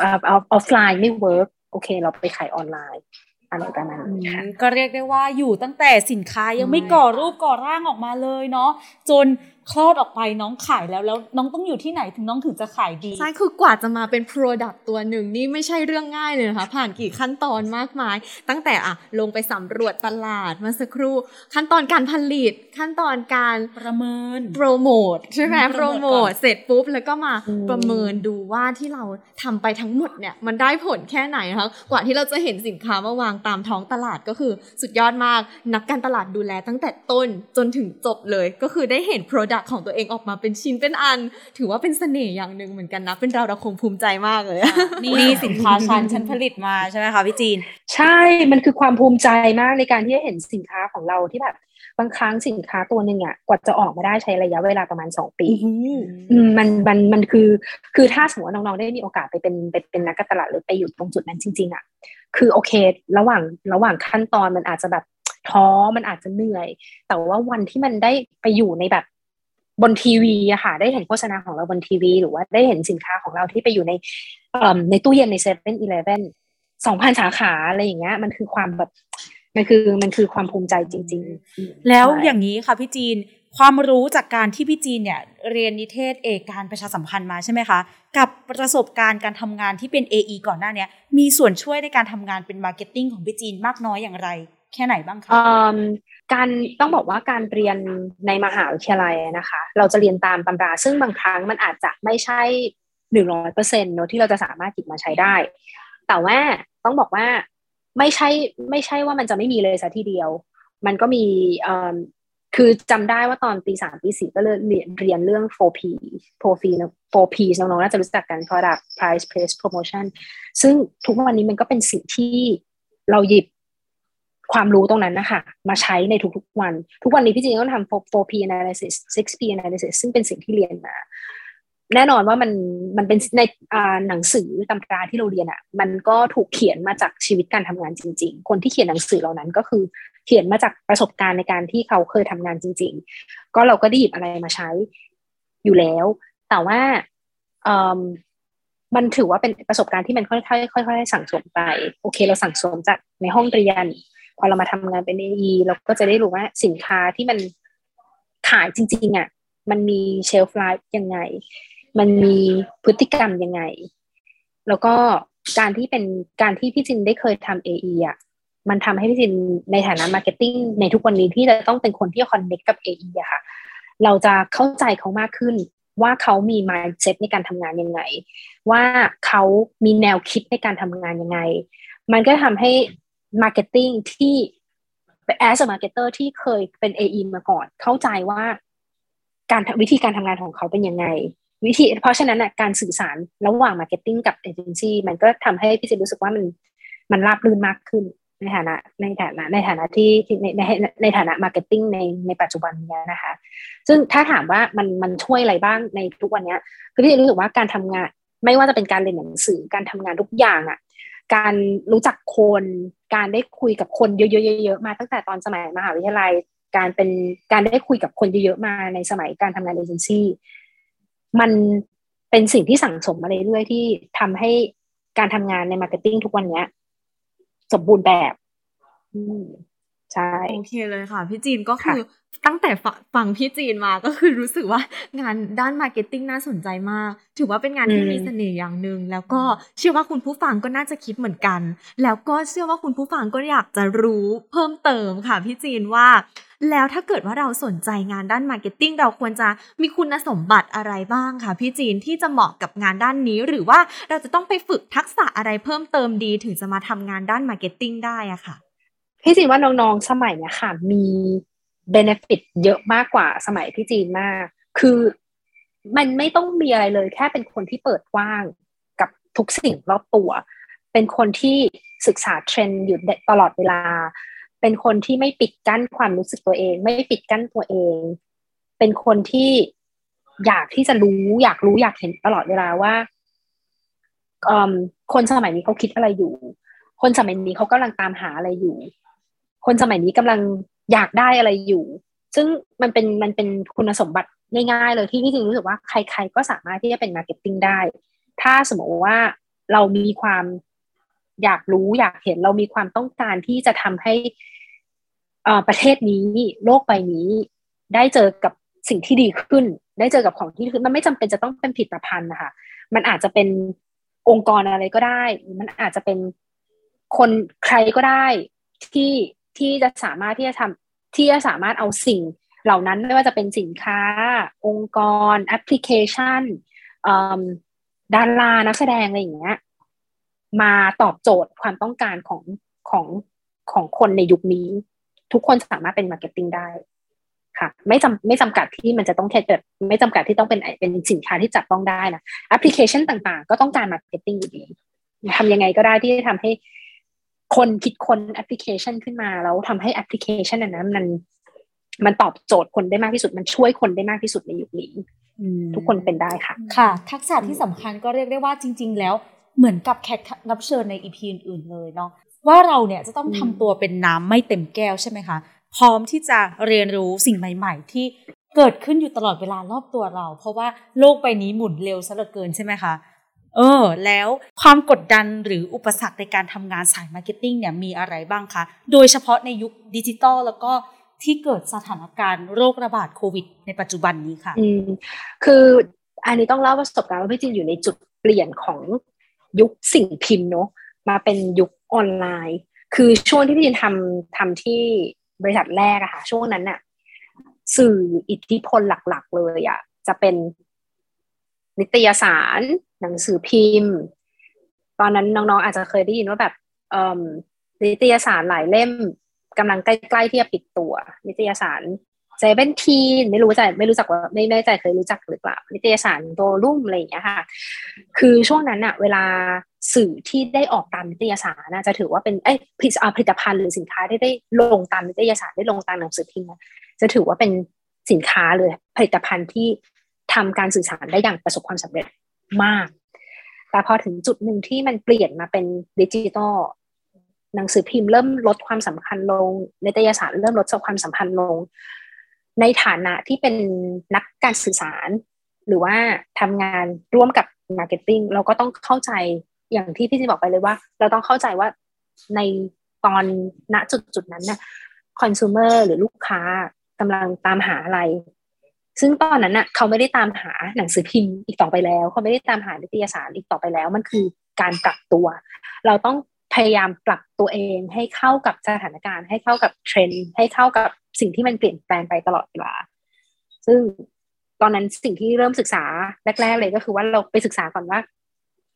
ออฟไลน์ไม่เวิร์กโอเคเราไปขายออนไลน์อะไรประมาณนั้นก็เรียกได้ว่าอยู่ตั้งแต่สินค้ายังไม่ก่อรูปก่อร่างออกมาเลยเนาะจนคลอดออกไปน้องขายแล้วแล้วน้องต้องอยู่ที่ไหนถึงน้องถึงจะขายดีใช่คือกว่าจะมาเป็น product ตัวหนึ่งนี่ไม่ใช่เรื่องง่ายเลยนะคะผ่านกี่ขั้นตอนมากมายตั้งแต่อะลงไปสำรวจตลาดมาสักครู่ขั้นตอนการผลิตขั้นตอนการประเมินโปรโมทใช่ไหมโปรโมทเสร็จปุ๊บแล้วก็มาประเมินดูว่าที่เราทำไปทั้งหมดเนี่ยมันได้ผลแค่ไหนนะคะกว่าที่เราจะเห็นสินค้ามาวางตามท้องตลาดก็คือสุดยอดมากนักการตลาดดูแลตั้งแต่ต้นจนถึงจบเลยก็คือได้เห็น productของตัวเองออกมาเป็นชิ้นเป็นอันถือว่าเป็นเสน่ห์อย่างหนึ่งเหมือนกันนะเป็นเราเราคงภูมิใจมากเลยนี่สินค้าชั้นชั้นผลิตมาใช่ไหมคะพี่จีนใช่มันคือความภูมิใจมากในการที่จะเห็นสินค้าของเราที่แบบบางครั้งสินค้าตัวนึงอ่ะกว่าจะออกมาได้ใช้ระยะเวลาประมาณสองปีมันมันมันคือคือถ้าสมมติน้องๆได้มีโอกาสไปเป็นไปเป็นนักการตลาดหรือไปอยู่ตรงจุดนั้นจริงๆอ่ะคือโอเคระหว่างระหว่างขั้นตอนมันอาจจะแบบท้อมันอาจจะเหนื่อยแต่ว่าวันที่มันได้ไปอยู่ในแบบบนทีวีอะค่ะได้เห็นโฆษณาของเราบนทีวีหรือว่าได้เห็นสินค้าของเราที่ไปอยู่ในในตู้เย็นใน เซเว่น-Eleven สองพัน สาขาอะไรอย่างเงี้ยมันคือความแบบมันคือมันคือความภูมิใจจริงๆแล้วอย่างนี้ค่ะพี่จีนความรู้จากการที่พี่จีนเนี่ยเรียนนิเทศเอกการประชาสัมพันธ์มาใช่ไหมคะกับประสบการณ์การทำงานที่เป็น เอ อี ก่อนหน้านี้มีส่วนช่วยในการทำงานเป็นมาร์เก็ตติ้งของพี่จีนมากน้อยอย่างไรแค่ไหนบ้างคะการต้องบอกว่าการเรียนในมหาวิทยาลัยนะคะเราจะเรียนตามตำราซึ่งบางครั้งมันอาจจะไม่ใช่ หนึ่งร้อยเปอร์เซ็นต์ เนอะที่เราจะสามารถหยิบมาใช้ได้แต่ว่าต้องบอกว่าไม่ใช่ไม่ใช่ว่ามันจะไม่มีเลยซะทีเดียวมันก็มีคือจำได้ว่าตอนปีสามปีสี่ก็เรียนเรียนเรื่อง โฟร์ พี โฟร์ พี โฟร์ พี น้องๆน่าจะรู้จักกัน Product Price Place Promotion ซึ่งทุกวันนี้มันก็เป็นสิ่งที่เราหยิบความรู้ตรงนั้นนะคะมาใช้ในทุกๆวันทุกวันนี้พี่จีนต้องทำ โฟร์ พี analysis ซิกส์ พี analysis ซึ่งเป็นสิ่งที่เรียนมาแน่นอนว่ามันมันเป็นในหนังสือตำราที่เราเรียนอ่ะมันก็ถูกเขียนมาจากชีวิตการทำงานจริงๆคนที่เขียนหนังสือเหล่านั้นก็คือเขียนมาจากประสบการณ์ในการที่เขาเคยทำงานจริงๆก็เราก็ได้หยิบอะไรมาใช้อยู่แล้วแต่ว่ามันถือว่าเป็นประสบการณ์ที่มันค่อยๆค่อยๆสั่งสมไปโอเคเราสั่งสมจากในห้องเรียนพอเรามาทำงานเป็น เอ อี เราก็จะได้รู้ว่าสินค้าที่มันขายจริงๆอ่ะมันมี shelf life ยังไงมันมีพฤติกรรมยังไงแล้วก็การที่เป็นการที่พี่จินได้เคยทำ เอ อี อ่ะมันทำให้พี่จินในฐานะ marketing ในทุกวันนี้ที่จะต้องเป็นคนที่ connect กับ เอ อี อ่ะค่ะเราจะเข้าใจเขามากขึ้นว่าเขามี mindset ในการทำงานยังไงว่าเขามีแนวคิดในการทำงานยังไงมันก็ทำใหmarketing ที่ as a marketer ที่เคยเป็น เอ อี มาก่อนเข้าใจว่าการวิธีการทำงานของเขาเป็นยังไงวิธีเพราะฉะนั้นน่ะการสื่อสารระหว่าง marketing กับ agency มันก็ทำให้พี่จะรู้สึกว่ามันมันราบรื่นมากขึ้นในฐานะในฐานะในฐานะที่ในในในฐานะ marketing ในในปัจจุบันเนี้ยนะคะซึ่งถ้าถามว่ามันมันช่วยอะไรบ้างในทุกวันเนี้ยคือพี่จะรู้สึกว่าการทำงานไม่ว่าจะเป็นการเรียนหนังสือการทำงานทุกอย่างอ่ะการรู้จักคนการได้คุยกับคนเยอะๆๆมาตั้งแต่ตอนสมัยมหาวิทยาลัยการเป็นการได้คุยกับคนเยอะๆมาในสมัยการทำงานเอเจนซี่มันเป็นสิ่งที่สั่งสมมาเรื่อยๆที่ทำให้การทำงานในมาร์เก็ตติ้งทุกวันนี้สมบูรณ์แบบ ใช่โอเคเลยค่ะพี่จีนก็คือตั้งแต่ฟังพี่จีนมาก็คือรู้สึกว่างานด้าน marketing น่าสนใจมากถือว่าเป็นงานที่มีเสน่ห์อย่างนึงแล้วก็เชื่อว่าคุณผู้ฟังก็น่าจะคิดเหมือนกันแล้วก็เชื่อว่าคุณผู้ฟังก็อยากจะรู้เพิ่มเติมค่ะพี่จีนว่าแล้วถ้าเกิดว่าเราสนใจงานด้าน marketing เราควรจะมีคุณสมบัติอะไรบ้างคะพี่จีนที่จะเหมาะกับงานด้านนี้หรือว่าเราจะต้องไปฝึกทักษะอะไรเพิ่มเติมดีถึงจะมาทำงานด้าน marketing ได้อะค่ะพี่จีนว่าน้องๆสมัยเนี้ยค่ะมีbenefit เยอะมากกว่าสมัยพี่จีนมากคือมันไม่ต้องมีอะไรเลยแค่เป็นคนที่เปิดกว้างกับทุกสิ่งรอบตัวเป็นคนที่ศึกษาเทรนด์อยู่ตลอดเวลาเป็นคนที่ไม่ปิดกั้นความรู้สึกตัวเองไม่ปิดกั้นตัวเองเป็นคนที่อยากที่จะรู้อยากรู้อยากเห็นตลอดเวลาว่าเอ่อคนสมัยนี้เขาคิดอะไรอยู่คนสมัยนี้เขากำลังตามหาอะไรอยู่คนสมัยนี้กำลังอยากได้อะไรอยู่ซึ่งมันเป็นมันเป็นคุณสมบัติง่ายๆเลยที่พี่จริงรู้สึกว่าใครๆก็สามารถที่จะเป็นมาร์เก็ตติ้งได้ถ้าสมมติว่าเรามีความอยากรู้อยากเห็นเรามีความต้องการที่จะทำให้อ่าประเทศนี้โลกใบนี้ได้เจอกับสิ่งที่ดีขึ้นได้เจอกับของที่ดีขึ้นมันไม่จำเป็นจะต้องเป็นผลิตภัณฑ์นะคะมันอาจจะเป็นองค์กรอะไรก็ได้มันอาจจะเป็นคนใครก็ได้ที่ที่จะสามารถที่จะทำที่จะสามารถเอาสิ่งเหล่านั้นไม่ว่าจะเป็นสินค้าองค์กรแอปพลิเคชันดารานักแสดงอะไรอย่างเงี้ยมาตอบโจทย์ความต้องการของของของคนในยุคนี้ทุกคนสามารถเป็นมาร์เก็ตติ้งได้ค่ะไม่จำไม่จำกัดที่มันจะต้องแค่แบบไม่จำกัดที่ต้องเป็นเป็นสินค้าที่จับต้องได้นะแอปพลิเคชันต่างๆก็ต้องการมาร์เก็ตติ้งอยู่ดีทำยังไงก็ได้ที่จะทำให้คนคิดคนแอปพลิเคชันขึ้นมาแล้วทำให้แอปพลิเคชันนั้นมันมันตอบโจทย์คนได้มากที่สุดมันช่วยคนได้มากที่สุดในยุคนี้ทุกคนเป็นได้ค่ะค่ะทักษะที่สำคัญก็เรียกได้ว่าจริงๆแล้วเหมือนกับแขกรับเชิญใน อี พี อื่นๆเลยเนาะว่าเราเนี่ยจะต้องทำตัวเป็นน้ำไม่เต็มแก้วใช่ไหมคะพร้อมที่จะเรียนรู้สิ่งใหม่ๆที่เกิดขึ้นอยู่ตลอดเวลารอบตัวเราเพราะว่าโลกใบนี้หมุนเร็วซะเหลือเกินใช่ไหมคะเออแล้วความกดดันหรืออุปสรรคในการทำงานสายมาร์เก็ตติ้งเนี่ยมีอะไรบ้างคะโดยเฉพาะในยุคดิจิตอลแล้วก็ที่เกิดสถานการณ์โรคระบาดโควิดในปัจจุบันนี้ค่ะอืมคืออันนี้ต้องเล่าประสบการณ์ว่าพี่จินอยู่ในจุดเปลี่ยนของยุคสิ่งพิมพ์เนาะมาเป็นยุคออนไลน์คือช่วงที่พี่จินทำทำที่บริษัทแรกอะค่ะช่วงนั้นอะสื่ออิทธิพลหลักๆเลยอะจะเป็นนิตยสารหนังสือพิมพ์ตอนนั้นน้องๆอาจจะเคยได้ยินว่าแบบนิตยสารหลายเล่มกำลังใกล้ๆที่จะปิดตัวนิตยสาร เซเว่นทีน ไม่รู้ใจไม่รู้จักว่าไม่แน่ใจเคยรู้จักหรือเปล่านิตยสารโวลุ่มอะไรอย่างเงี้ยค่ะคือช่วงนั้นอะเวลาสื่อที่ได้ออกตามนิตยสารน่าจะถือว่าเป็นเอ้ยผลิตภัณฑ์หรือสินค้าที่ได้ลงตามนิตยสารได้ลงตามหนังสือพิมพ์จะถือว่าเป็นสินค้าเลยผลิตภัณฑ์ที่ทำการสื่อสารได้อย่างประสบความสำเร็จมากแต่พอถึงจุดหนึ่งที่มันเปลี่ยนมาเป็นดิจิทัลหนังสือพิมพ์เริ่มลดความสำคัญลงนิตยสารเริ่มลดความสำคัญลงในฐานะที่เป็นนักการสื่อสารหรือว่าทำงานร่วมกับมาร์เก็ตติ้งเราก็ต้องเข้าใจอย่างที่พี่จีบอกไปเลยว่าเราต้องเข้าใจว่าในตอนณจุดจุดนั้นนะคอน sumer หรือลูกค้ากำลังตามหาอะไรซึ่งตอนนั้นน่ะเขาไม่ได้ตามหาหนังสือพิมพ์อีกต่อไปแล้วเขาไม่ได้ตามหานิตยสารอีกต่อไปแล้วมันคือการปรับตัวเราต้องพยายามปรับตัวเองให้เข้ากับสถานการณ์ให้เข้ากับเทรนด์ให้เข้ากับสิ่งที่มันเปลี่ยนแปลงไปตลอดเวลาซึ่งตอนนั้นสิ่งที่เริ่มศึกษาแรกๆเลยก็คือว่าเราไปศึกษาก่อนว่า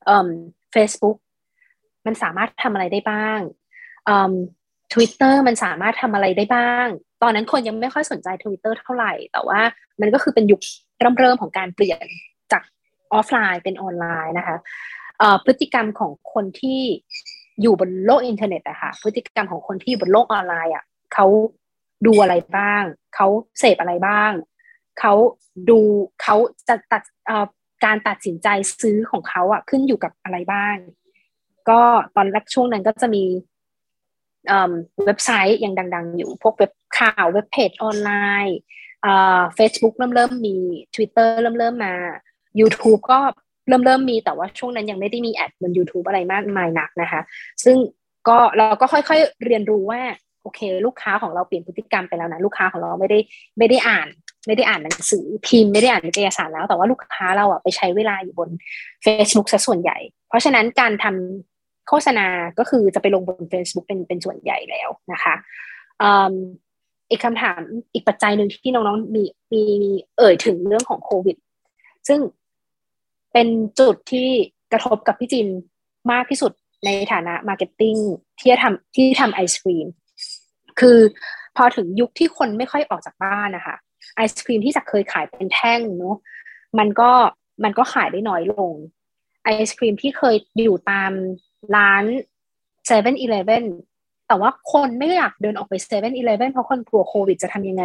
เอ่อ Facebook มันสามารถทำอะไรได้บ้างเอ่อ Twitter มันสามารถทำอะไรได้บ้างตอนนั้นคนยังไม่ค่อยสนใจ Twitter เท่าไหร่แต่ว่ามันก็คือเป็นยุคเริ่มเริ่มของการเปลี่ยนจากออฟไลน์เป็นออนไลน์นะคะเอ่อพฤติกรรมของคนที่อยู่บนโลกอินเทอร์เน็ตอะค่ะพฤติกรรมของคนที่อยู่บนโลกออนไลน์อะเขาดูอะไรบ้างเขาเสพอะไรบ้างเขาดูเขาจะตัดเอ่อการตัดสินใจซื้อของเขาอะขึ้นอยู่กับอะไรบ้างก็ตอนแรกช่วงนั้นก็จะมีเว็บไซต์ยังดังๆอยู่พวกเว็บข่าวเว็บเพจออนไลน์อ่า Facebook เริ่มเริ่มมี Twitter เริ่มเริ่มมา YouTube ก็เริ่มเริ่มมีแต่ว่าช่วงนั้นยังไม่ได้มีแอดบน YouTube อะไรมากมายนักนะคะซึ่งก็เราก็ค่อยๆเรียนรู้ว่า โอเคลูกค้าของเราเปลี่ยนพฤติกรรมไปแล้วนะลูกค้าของเราไม่ได้ไม่ได้อ่านไม่ได้อ่านหนังสือพิมพ์ไม่ได้อ่านนิตยสารแล้วแต่ว่าลูกค้าเราอ่ะไปใช้เวลาอยู่บน Facebook ซะส่วนใหญ่เพราะฉะนั้นการทำโฆษณาก็คือจะไปลงบน Facebook เป็นเป็นส่วนใหญ่แล้วนะคะอีกคำถามอีกปัจจัยหนึ่งที่น้องๆมีมีเอ่ยถึงเรื่องของโควิดซึ่งเป็นจุดที่กระทบกับพี่จินมากที่สุดในฐานะมาร์เก็ตติ้งที่ทำที่ทำไอศกรีมคือพอถึงยุคที่คนไม่ค่อยออกจากบ้านนะคะไอศกรีมที่จากเคยขายเป็นแท่งเนาะมันก็มันก็ขายได้น้อยลงไอศกรีมที่เคยอยู่ตามร้าน เซเว่น-Eleven แต่ว่าคนไม่อยากเดินออกไป เซเว่น-Eleven เพราะคนกลัวโควิดจะทำยังไง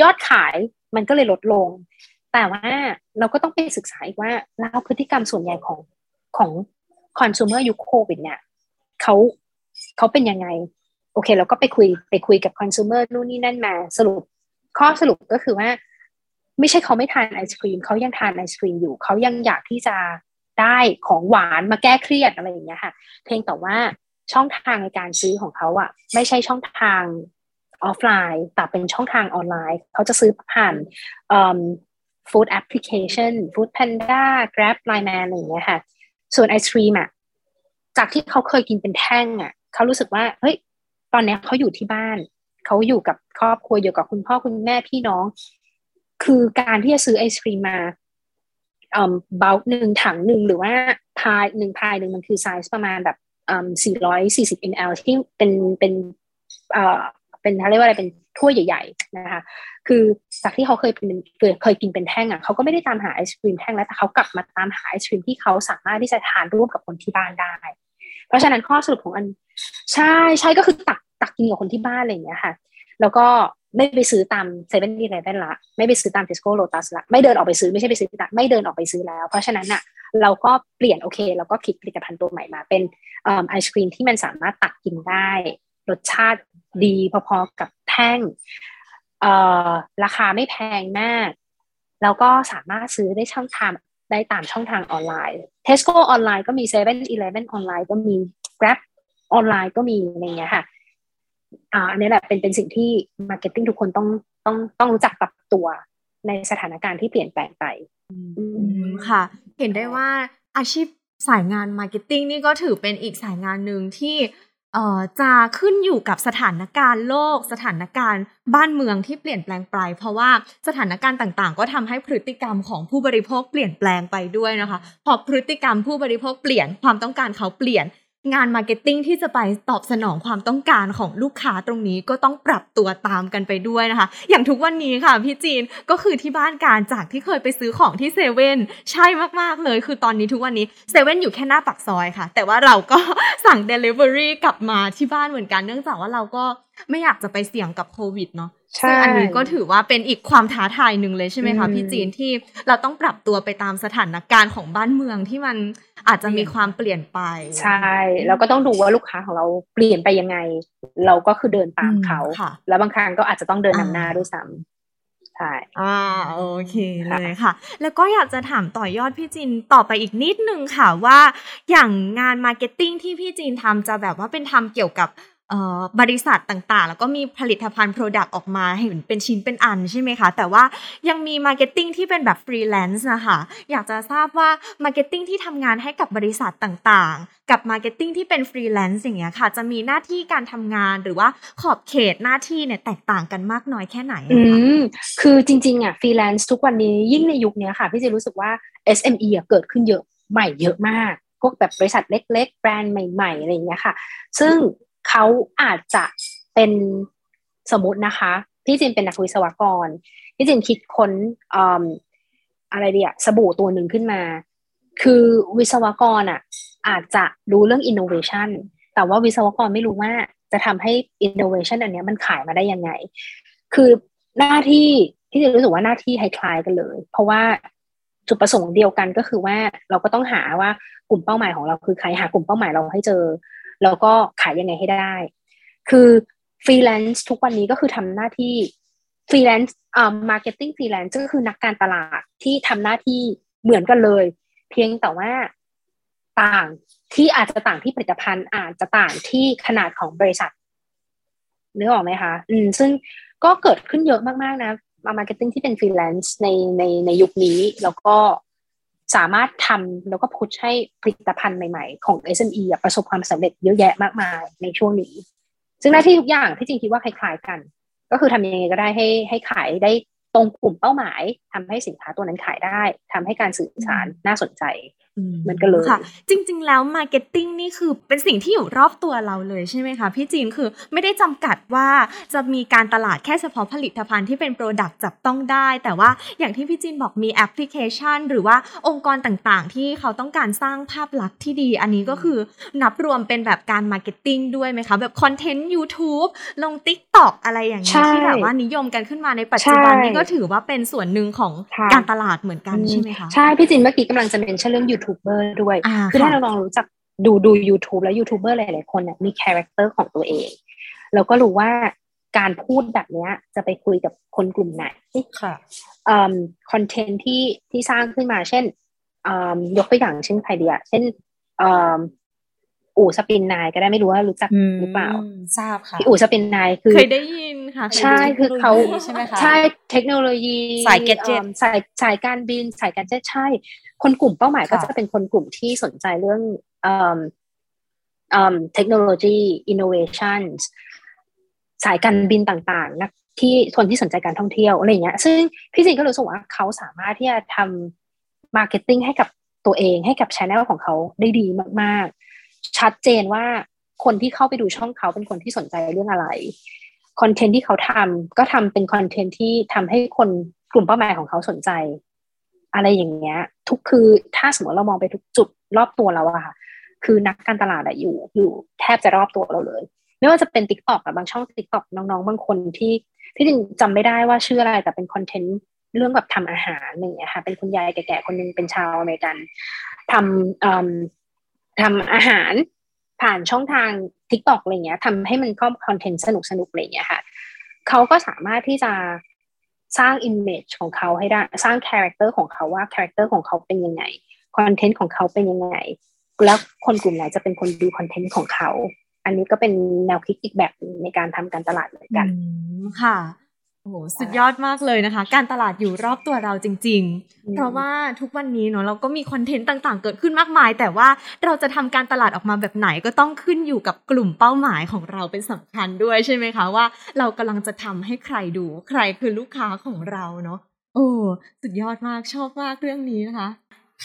ยอดขายมันก็เลยลดลงแต่ว่าเราก็ต้องไปศึกษาอีกว่าแล้วพฤติกรรมส่วนใหญ่ของของคอน sumer ยุคโควิดเนี่ยเขาเขาเป็นยังไงโอเคเราก็ไปคุยไปคุยกับคอน sumer นู่นนี่นั่นมาสรุปข้อสรุปก็คือว่าไม่ใช่เขาไม่ทานไอศกรีมเขายังทานไอศกรีมอยู่เขายังอยากที่จะได้ของหวานมาแก้เครียดอะไรอย่างเงี้ยค่ะเพียงแต่ว่าช่องทางในการซื้อของเขาอ่ะไม่ใช่ช่องทางออฟไลน์แต่เป็นช่องทางออนไลน์เขาจะซื้อผ่านฟู้ดแอปพลิเคชันฟู้ดแพนด้า Grab ไลน์แมน อะไรอย่างเงี้ยค่ะส่วนไอศกรีมอ่ะจากที่เขาเคยกินเป็นแท่งอ่ะเขารู้สึกว่าเฮ้ยตอนนี้เขาอยู่ที่บ้านเขาอยู่กับครอบครัวอยู่กับคุณพ่อคุณแม่พี่น้องคือการที่จะซื้อไอศกรีมมาเอ่อเบาหนึ่งถังหนึ่งหรือว่าพายหนึ่งพายหนึ่งมันคือไซส์ประมาณแบบเอ่อสี่ร้อยสี่สิบมลที่เป็นเป็นเอ่อเป็นเขาเรียกว่าอะไรเป็นถ้วยใหญ่ๆนะคะคือจากที่เขาเคยเป็นเคยเคยกินเป็นแท่งอ่ะเขาก็ไม่ได้ตามหาไอศกรีมแท่งแล้วแต่เขากลับมาตามหาไอศกรีมที่เขาสามารถที่จะทานร่วมกับคนที่บ้านได้เพราะฉะนั้นข้อสรุปของอันใช่ใช่ก็คือตักตักกินกับคนที่บ้านอะไรอย่างเงี้ยค่ะแล้วก็ไม่ไปซื้อตาม เซเว่น-Eleven ละไม่ไปซื้อตาม Tesco Lotus ละไม่เดินออกไปซื้อไม่ใช่ไปซื้อตามไม่เดินออกไปซื้อแล้วเพราะฉะนั้นอ่ะเราก็เปลี่ยนโอเคเราก็คิดผลิตภัณฑ์ตัวใหม่มาเป็นเอ่อไอศกรีมที่มันสามารถตักกินได้รสชาติดีพอๆกับแท่งเอ่อราคาไม่แพงมากแล้วก็สามารถซื้อได้ช่องทางได้ตามช่องทางออนไลน์ Tesco ออนไลน์ก็มี เซเว่น-Eleven ออนไลน์ก็มี Grab ออนไลน์ก็มีอะไรอย่างเงี้ยค่ะอ่าอันนี้แหละเป็นเป็นสิ่งที่ marketing ทุกคนต้องต้องต้องรู้จักปรับตัวในสถานการณ์ที่เปลี่ยนแปลงไปค่ะเห็นได้ว่าอาชีพสายงาน marketing นี่ก็ถือเป็นอีกสายงานนึงที่เอ่อจะขึ้นอยู่กับสถานการณ์โลกสถานการณ์บ้านเมืองที่เปลี่ยนแปลงไปเพราะว่าสถานการณ์ต่างๆก็ทำให้พฤติกรรมของผู้บริโภคเปลี่ยนแปลงไปด้วยนะคะพอพฤติกรรมผู้บริโภคเปลี่ยนความต้องการเขาเปลี่ยนงาน marketing ที่จะไปตอบสนองความต้องการของลูกค้าตรงนี้ก็ต้องปรับตัวตามกันไปด้วยนะคะอย่างทุกวันนี้ค่ะพี่จีนก็คือที่บ้านการจากที่เคยไปซื้อของที่เซเว่นใช่มากๆเลยคือตอนนี้ทุกวันนี้เซเว่นอยู่แค่หน้าปากซอยค่ะแต่ว่าเราก็สั่ง delivery กลับมาที่บ้านเหมือนกันเนื่องจากว่าเราก็ไม่อยากจะไปเสี่ยงกับโควิดเนาะซึ่งอันนี้ก็ถือว่าเป็นอีกความท้าทายหนึ่งเลยใช่ไหมคะพี่จีนที่เราต้องปรับตัวไปตามสถานการณ์ของบ้านเมืองที่มันอาจจะมีความเปลี่ยนไปใช่แล้วก็ต้องดูว่าลูกค้าของเราเปลี่ยนไปยังไงเราก็คือเดินตามเขาแล้วบางครั้งก็อาจจะต้องเดินนำหน้าด้วยซ้ำใช่อ่าโอเคเลยค่ะแล้วก็อยากจะถามต่อยอดพี่จีนต่อไปอีกนิดนึงค่ะว่าอย่างงานมาร์เก็ตติ้งที่พี่จีนทำจะแบบว่าเป็นทำเกี่ยวกับบริษัทต่างๆแล้วก็มีผลิตภัณฑ์ product ออกมาให้เห็นเป็นชิ้นเป็นอันใช่ไหมคะแต่ว่ายังมี marketing ที่เป็นแบบ freelance นะคะอยากจะทราบว่า marketing ที่ทำงานให้กับบริษัทต่างๆกับ marketing ที่เป็น freelance อย่างเงี้ยค่ะจะมีหน้าที่การทำงานหรือว่าขอบเขตหน้าที่เนี่ยแตกต่างกันมากน้อยแค่ไหนอืมคือจริงๆอ่ะ freelance ทุกวันนี้ยิ่งในยุคนี้ค่ะพี่จะรู้สึกว่า เอส เอ็ม อี อ่ะเกิดขึ้นเยอะใหม่เยอะมากพวกแบบบริษัทเล็กๆแบรนด์ใหม่ๆอะไรอย่างเงี้ยค่ะซึ่งเขาอาจจะเป็นสมมุตินะคะพี่จินเป็นนักวิศวกรพี่จินคิดค้น อ, อะไรดีอะสบู่ตัวหนึ่งขึ้นมาคือวิศวกรอะอาจจะรู้เรื่อง innovation แต่ว่าวิศวกรไม่รู้ว่าจะทำให้ innovation อันเนี้ยมันขายมาได้ยังไงคือหน้าที่พี่จินรู้สึกว่าหน้าที่คล้ายๆกันเลยเพราะว่าจุดประสงค์เดียวกันก็คือว่าเราก็ต้องหาว่ากลุ่มเป้าหมายของเราคือใครหากลุ่มเป้าหมายเราให้เจอแล้วก็ขายยังไงให้ได้คือฟรีแลนซ์ทุกวันนี้ก็คือทำหน้าที่ฟรีแลนซ์เอ่อมาร์เก็ตติ้งฟรีแลนซ์ก็คือนักการตลาดที่ทำหน้าที่เหมือนกันเลยเพียงแต่ว่าต่างที่อาจจะต่างที่ผลิตภัณฑ์อาจจะต่างที่ขนาดของบริษัท นึกออกไหมคะอืมซึ่งก็เกิดขึ้นเยอะมากๆนะมาร์เก็ตติ้งที่เป็นฟรีแลนซ์ในในในยุคนี้แล้วก็สามารถทำแล้วก็พุชให้ผลิตภัณฑ์ใหม่ๆของ เอส เอ็ม อี ประสบความสำเร็จเยอะแยะมากมายในช่วงนี้ซึ่งหน้าที่ทุกอย่างที่จริงคิดว่าคล้ายๆกันก็คือทำยังไงก็ได้ให้ให้ขายได้ตรงกลุ่มเป้าหมายทำให้สินค้าตัวนั้นขายได้ทำให้การสื่อสารน่าสนใจมันก็เลยค่ะจริงๆแล้ว marketing นี่คือเป็นสิ่งที่อยู่รอบตัวเราเลยใช่ไหมคะพี่จีนคือไม่ได้จำกัดว่าจะมีการตลาดแค่เฉพาะผลิตภัณฑ์ที่เป็น product จับต้องได้แต่ว่าอย่างที่พี่จีนบอกมีแอปพลิเคชันหรือว่าองค์กรต่างๆที่เขาต้องการสร้างภาพลักษณ์ที่ดีอันนี้ก็คือนับรวมเป็นแบบการ marketing ด้วยไหมคะแบบคอนเทนต์ YouTube ลง TikTok อะไรอย่างนี้ที่แบบว่านิยมกันขึ้นมาในปัจจุบันนี้ก็ถือว่าเป็นส่วนหนึ่งของการตลาดเหมือนกันใช่ไหมคะใช่พี่จีนเมื่อกี้กำลังจะเป็นเรื่องยูทูบเบอร์ด้วยคือถ้าเราลองรู้จักดูดู YouTube แล้วยูทูบเบอร์หลายๆคนเนี่ยมีคาแรคเตอร์ของตัวเองแล้วก็รู้ว่าการพูดแบบนี้จะไปคุยกับคนกลุ่มไหนค่ะเอ่อคอนเทนต์ที่ที่สร้างขึ้นมาเช่นเอ่อยกตัวอย่างเช่นใครดีอ่ะเช่นเอ่ออู่สปินนายก็ได้ไม่รู้ว่ารู้จักหรือเปล่าทราบค่ะอู่สปินนายคือเคยได้ยินค่ะใช่คือเขาใช่มั้ยคะใช่เทคโนโลยีสายแกดเจ็ตสายสายการบินสายแกดเจ็ตใช่คนกลุ่มเป้าหมายก็จะเป็นคนกลุ่มที่สนใจเรื่องเอ่อเอ่อเทคโนโลยีอินโนเวชั่นสายการบินต่างๆนักที่คนที่สนใจการท่องเที่ยวอะไรอย่างเงี้ยซึ่งพี่สิงก็รู้สึกว่าเขาสามารถที่จะทำมาร์เก็ตติ้งให้กับตัวเองให้กับ channel ของเขาได้ดีมากๆชัดเจนว่าคนที่เข้าไปดูช่องเขาเป็นคนที่สนใจเรื่องอะไรคอนเทนต์ที่เขาทำก็ทำเป็นคอนเทนต์ที่ทำให้คนกลุ่มเป้าหมายของเขาสนใจอะไรอย่างเงี้ยทุกคือถ้าสมมติเรามองไปทุกจุดรอบตัวเราอะค่ะคือนักการตลาดอะอยู่อยู่แทบจะรอบตัวเราเลยไม่ว่าจะเป็น TikTok กับบางช่อง TikTok น้องๆบางคนที่ที่จำไม่ได้ว่าชื่ออะไรแต่เป็นคอนเทนต์เรื่องแบบทำอาหารอย่างเงี้ยค่ะเป็นคุณยายแก่ๆคนนึงเป็นชาวอเมริกันทำเอ่อทำอาหารผ่านช่องทาง TikTok อะไรเงี้ยทำให้มันก็คอนเทนต์สนุกๆอะไรเงี้ยค่ะเขาก็สามารถที่จะสร้าง image ของเขาให้ได้สร้าง character ของเขาว่า character ของเขาเป็นยังไงคอนเทนต์ของเขาเป็นยังไงแล้วคนกลุ่มไหนจะเป็นคนดูคอนเทนต์ของเขาอันนี้ก็เป็นแนวคิดอีกแบบในการทำการตลาดเหมือนกันค่ะโอ้โหสุดยอดมากเลยนะคะการตลาดอยู่รอบตัวเราจริงๆเพราะว่าทุกวันนี้เนาะเราก็มีคอนเทนต์ต่างๆเกิดขึ้นมากมายแต่ว่าเราจะทำการตลาดออกมาแบบไหนก็ต้องขึ้นอยู่กับกลุ่มเป้าหมายของเราเป็นสำคัญด้วยใช่ไหมคะว่าเรากำลังจะทำให้ใครดูใครคือลูกค้าของเราเนาะโอ้สุดยอดมากชอบมากเรื่องนี้นะคะ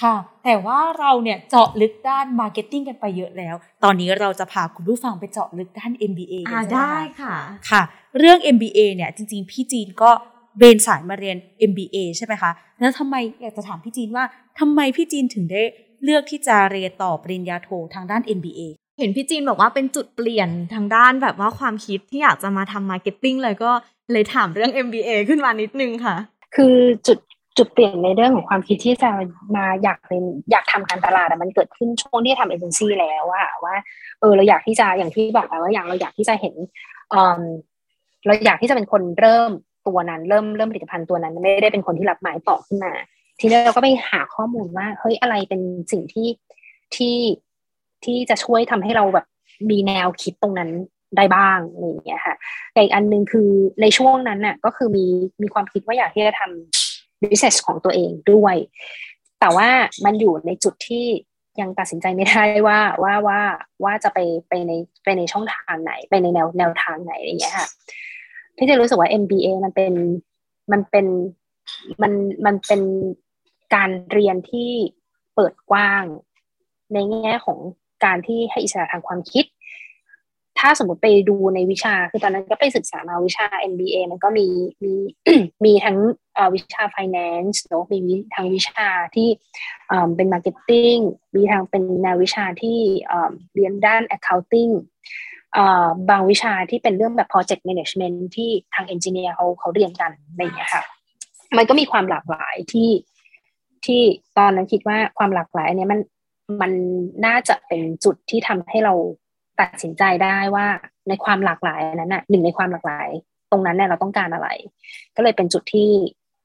ค่ะแต่ว่าเราเนี่ยเจาะลึกด้าน marketing กันไปเยอะแล้วตอนนี้เราจะพาคุณผู้ฟังไปเจาะลึกด้าน เอ็ม บี เอ กันได้ค่ะค่ะเรื่อง เอ็ม บี เอ เนี่ยจริงๆพี่จีนก็เบนสายมาเรียน เอ็ม บี เอ ใช่ไหมคะแล้วทำไมอยากจะถามพี่จีนว่าทำไมพี่จีนถึงได้เลือกที่จะเรียนต่อปริญญาโททางด้าน เอ็ม บี เอ เห็นพี่จีนบอกว่าเป็นจุดเปลี่ยนทางด้านแบบว่าความคิดที่อยากจะมาทำ marketing เลยก็เลยถามเรื่อง เอ็ม บี เอ ขึ้นมานิดนึงค่ะคือจุดจุดเปลี่ยนในเรื่องของความคิดที่จะมาอยากเป็นอยากทำการตลาดมันเกิดขึ้นช่วงที่ทำเอเจนซี่แล้วว่าว่าเออเราอยากที่จะอย่างที่บอกไปว่าอย่างเราอยากที่จะเห็นเออเราอยากที่จะเป็นคนเริ่มตัวนั้นเริ่มเริ่มผลิตภัณฑ์ตัวนั้นไม่ได้เป็นคนที่รับไม้ต่อขึ้นมาทีนี้เราก็ไปหาข้อมูลว่าเฮ้ยอะไรเป็นสิ่งที่ที่ที่จะช่วยทำให้เราแบบมีแนวคิดตรงนั้นได้บ้างอะไรอย่างเงี้ยค่ะแต่อีกอันนึงคือในช่วงนั้นน่ะก็คือมีมีความคิดว่าอยากที่จะทำbusiness ของตัวเองด้วยแต่ว่ามันอยู่ในจุดที่ยังตัดสินใจไม่ได้ว่าว่าว่าว่าจะไปไปในไปในช่องทางไหนไปในแนวแนวทางไหนอะไรอย่างเงี้ยค่ะที่จะรู้สึกว่า เอ็ม บี เอ มันเป็นมันเป็นมันมันเป็นการเรียนที่เปิดกว้างในแง่ของการที่ให้อิสระทางความคิดถ้าสมมติไปดูในวิชาคือตอนนั้นก็ไปศึกษามาวิชา เอ็ม บี เอ มันก็มีมีมีทั้งวิชา finance เนาะมีทั้งวิชาที่เป็น marketing มีทั้งเป็นแนววิชาที่เรียนด้าน accounting บางวิชาที่เป็นเรื่องแบบ project management ที่ทาง engineer เขาเขาเรียนกันอะไรอย่างเงี้ยค่ะมันก็มีความหลากหลายที่ที่ตอนนั้นคิดว่าความหลากหลายอันนี้มันมันน่าจะเป็นจุดที่ทำให้เราตัดสินใจได้ว่าในความหลากหลายนั้นน่ะหนึ่งในความหลากหลายตรงนั้นเนี่ยเราต้องการอะไรก็เลยเป็นจุดที่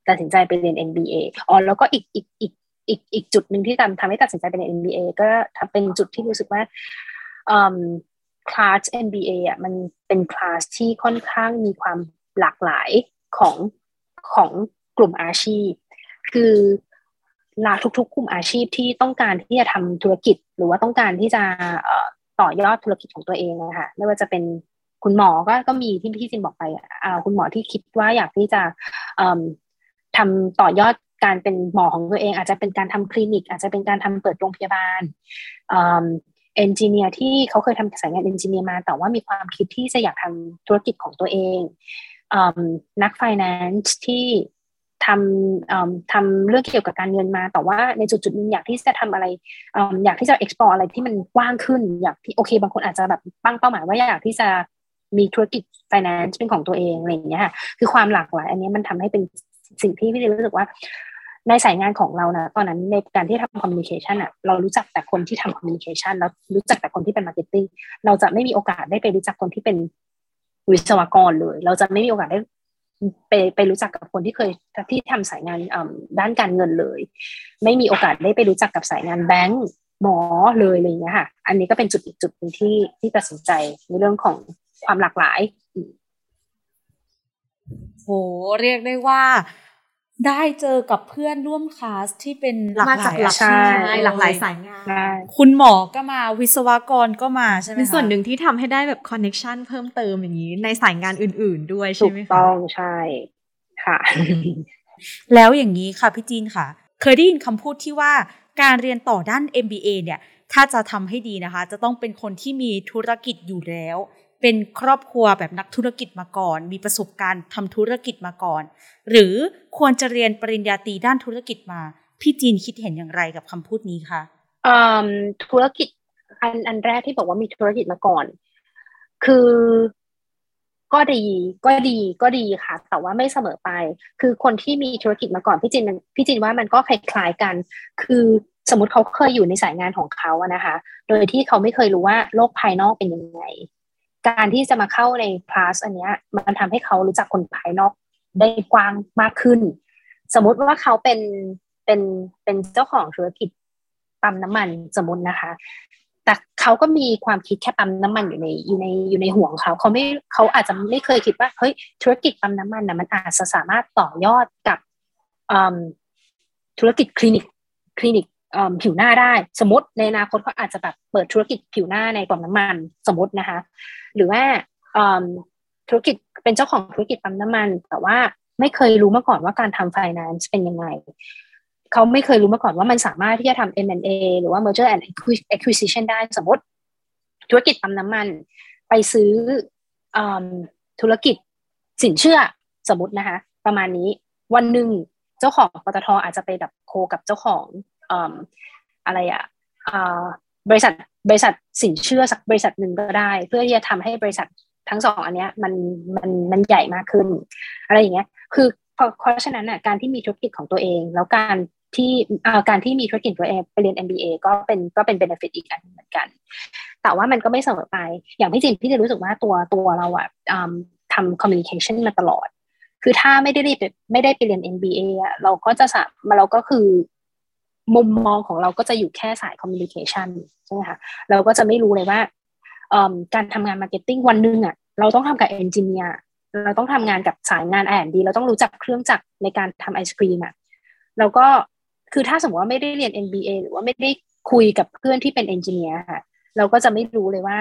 ตัดสินใจไปเรียน เอ็ม บี เอ อ๋อแล้วก็อีกอีกอีกอีกอีกจุดนึงที่ทำทำให้ตัดสินใจไปเรียน เอ็ม บี เอ ก็เป็นจุดที่รู้สึกว่า คลาส เอ็ม บี เอ อ่ะมันเป็นคลาสที่ค่อนข้างมีความหลากหลายของของกลุ่มอาชีพคือหลากทุกๆกลุ่มอาชีพที่ต้องการที่จะทำธุรกิจหรือว่าต้องการที่จะต่อยอดธุรกิจของตัวเองนะคะไม่ว่าจะเป็นคุณหมอก็ก็มีที่พี่จินบอกไปอ่าคุณหมอที่คิดว่าอยากที่จะทำต่อยอดการเป็นหมอของตัวเองอาจจะเป็นการทำคลินิกอาจจะเป็นการทำเปิดโรงพยาบาลเอนจิเนียร์ที่เขาเคยทำสายงานเอนจิเนียร์มาแต่ว่ามีความคิดที่จะอยากทำธุรกิจของตัวเองนักไฟแนนซ์ที่ทำทำเรื่องเกี่ยวกับการเงินมาแต่ว่าในจุดๆนึงอยากที่จะทำอะไรอยากที่จะ explore อะไรที่มันกว้างขึ้นอยากที่โอเคบางคนอาจจะแบบตั้งเป้าหมายว่าอยากที่จะมีธุรกิจ finance เป็นของตัวเองอะไรอย่างเงี้ยค่ะคือความหลากหลายอันนี้มันทำให้เป็นสิ่งที่พี่รู้สึกว่าในสายงานของเรานะตอนนั้นในการที่ทำ communication อ่ะเรารู้จักแต่คนที่ทำ communication แล้วรู้จักแต่คนที่เป็น marketing เราจะไม่มีโอกาสได้ไปรู้จักคนที่เป็นวิศวกรเลยเราจะไม่มีโอกาสได้ไปไปรู้จักกับคนที่เคยที่ทำสายงานด้านการเงินเลยไม่มีโอกาสได้ไปรู้จักกับสายงานแบงก์หมอเลยอะไรอย่างเงี้ยค่ะอันนี้ก็เป็นจุดอีกจุดนึงที่ที่ตัดสินใจในเรื่องของความหลากหลายโหเรียกได้ว่าได้เจอกับเพื่อนร่วมคลาสที่เป็นหลากหลายอาชีพหลากหลายสายงานคุณหมอก็มาวิศวกรก็มาใช่ไหมเป็นส่วนหนึ่งที่ทำให้ได้แบบคอนเนคชั่นเพิ่มเติมอย่างนี้ในสายงานอื่นๆด้วยใช่ไหมคะถูกต้องใช่ค่ะแล้วอย่างนี้ค่ะพี่จีนค่ะเคยได้ยินคำพูดที่ว่าการเรียนต่อด้าน เอ็ม บี เอ เนี่ยถ้าจะทำให้ดีนะคะจะต้องเป็นคนที่มีธุรกิจอยู่แล้วเป็นครอบครัวแบบนักธุรกิจมาก่อนมีประสบการณ์ทำธุรกิจมาก่อนหรือควรจะเรียนปริญญาตรีด้านธุรกิจมาพี่จีนคิดเห็นอย่างไรกับคำพูดนี้คะธุรกิจอันอันแรกที่บอกว่ามีธุรกิจมาก่อนคือก็ดีก็ดีก็ดีค่ะแต่ว่าไม่เสมอไปคือคนที่มีธุรกิจมาก่อนพี่จีนพี่จีนว่ามันก็คล้ายๆกันคือสมมติเขาเคยอยู่ในสายงานของเขาอะนะคะโดยที่เขาไม่เคยรู้ว่าโลกภายนอกเป็นยังไงการที่จะมาเข้าในคลาสอันเนี้ยมันทำให้เขารู้จักคนภายนอกได้กว้างมากขึ้นสมมติว่าเขาเป็นเป็นเป็นเจ้าของธุรกิจปั๊มน้ำมันสมมตินะคะแต่เขาก็มีความคิดแค่ปั๊มน้ำมันอยู่ในอยู่ในอยู่ในหัวเขาเขาไม่เขาอาจจะไม่เคยคิดว่าเฮ้ยธุรกิจปั๊มน้ำมันน่ะมันอาจจะสามารถต่อยอดกับธุรกิจคลินิกคลินิกผิวหน้าได้สมมติในอนาคตเขาอาจจะแบบเปิดธุรกิจผิวหน้าในปั๊มน้ำมันสมมตินะคะหรือว่าธุรกิจเป็นเจ้าของธุรกิจปั๊มน้ำมันแต่ว่าไม่เคยรู้มาก่อนว่าการทำ finance เป็นยังไงเขาไม่เคยรู้มาก่อนว่ามันสามารถที่จะทำ เอ็ม แอนด์ เอ หรือว่า merger and acquisition ได้สมมติธุรกิจปั๊มน้ำมันไปซื้อธุรกิจสินเชื่อสมมตินะคะประมาณนี้วันหนึ่งเจ้าของปตท.อาจจะไปดับโคกับเจ้าของอะไรอ่ะบริษัทบริษัทสินเชื่อสักบริษัทหนึ่งก็ได้เพื่อที่จะทำให้บริษัททั้งสองอันเนี้ยมันมันมันใหญ่มากขึ้นอะไรอย่างเงี้ยคือเพราะฉะนั้นอ่ะการที่มีธุรกิจของตัวเองแล้วการที่การที่มีธุรกิจตัวเองไปเรียน เอ็ม บี เอ ก็เป็นก็เป็น benefit อีกอันเหมือนกันแต่ว่ามันก็ไม่เสมอไปอย่างพี่จินพี่จะรู้สึกว่าตัวตัวเราอ่ะทำ communication มาตลอดคือถ้าไม่ได้ไม่ได้ไปเรียน เอ็ม บี เอ อ่ะเราก็จะสามเราก็คือมุมมองของเราก็จะอยู่แค่สาย communication ใช่ไหมคะเราก็จะไม่รู้เลยว่าการทำงาน marketing วันหนึ่งอ่ะเราต้องทำกับ engineer เราต้องทำงานกับสายงาน อาร์ แอนด์ ดี เราต้องรู้จักเครื่องจักรในการทำไอศกรีมอ่ะแล้วก็คือถ้าสมมติว่าไม่ได้เรียน เอ็ม บี เอ หรือว่าไม่ได้คุยกับเพื่อนที่เป็น engineer ค่ะเราก็จะไม่รู้เลยว่า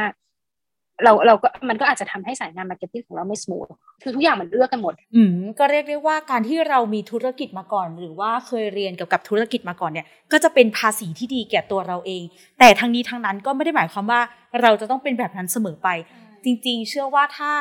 เราเราก็มันก็อาจจะทำให้สายงาน marketing ของเราไม่ smooth คือทุกอย่างมันเอื้อกันหมดอืมก็เรียกได้ว่าการที่เรามีธุรกิจมาก่อนหรือว่าเคยเรียนเกี่ยวกับธุรกิจมาก่อนเนี่ยก็จะเป็นภาษีที่ดีแก่ตัวเราเองแต่ทั้งนี้ทั้งนั้นก็ไม่ได้หมายความว่าเราจะต้องเป็นแบบนั้นเสมอไปจริงๆเชื่อว่าถ้า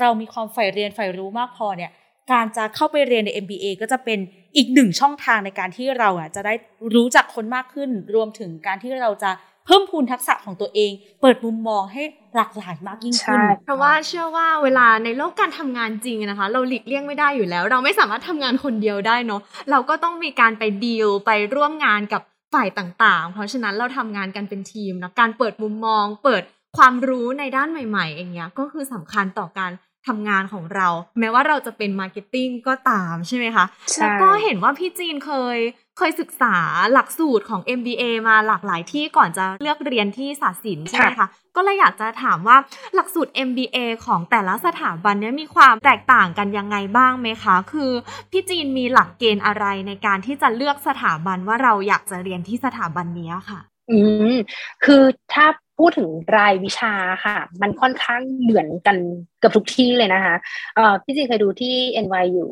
เรามีความใฝ่เรียนใฝ่รู้มากพอเนี่ยการจะเข้าไปเรียนใน เอ็ม บี เอ ก็จะเป็นอีกหนึ่งช่องทางในการที่เราอ่ะจะได้รู้จักคนมากขึ้นรวมถึงการที่เราจะเพิ่มพูนทักษะของตัวเองเปิดมุมมองให้หลากหลายมากยิ่งขึ้นเพราะว่าเชื่อว่าเวลาในโลกการทำงานจริงนะคะเราหลีกเลี่ยงไม่ได้อยู่แล้วเราไม่สามารถทำงานคนเดียวได้เนาะเราก็ต้องมีการไปดีลไปร่วมงานกับฝ่ายต่างๆเพราะฉะนั้นเราทำงานกันเป็นทีมนะการเปิดมุมมองเปิดความรู้ในด้านใหม่ๆอย่างเงี้ยก็คือสำคัญต่อการ ทำงานของเราแม้ว่าเราจะเป็นมาร์เก็ตติ้งก็ตามใช่ไหมคะแล้วก็เห็นว่าพี่จีนเคยเคยศึกษาหลักสูตรของ เอ็ม บี เอ มาหลากหลายที่ก่อนจะเลือกเรียนที่ศาสตร์ศิลป์ใช่ไหมคะก็เลยอยากจะถามว่าหลักสูตร เอ็ม บี เอ ของแต่ละสถาบันเนี่ยมีความแตกต่างกันยังไงบ้างไหมคะคือพี่จีนมีหลักเกณฑ์อะไรในการที่จะเลือกสถาบันว่าเราอยากจะเรียนที่สถาบันนี้ค่ะอืมคือถ้าพูดถึงรายวิชาค่ะมันค่อนข้างเหมือนกันกับทุกที่เลยนะคะเอ่อพี่จีนเคยดูที่ เอ็น วาย ยู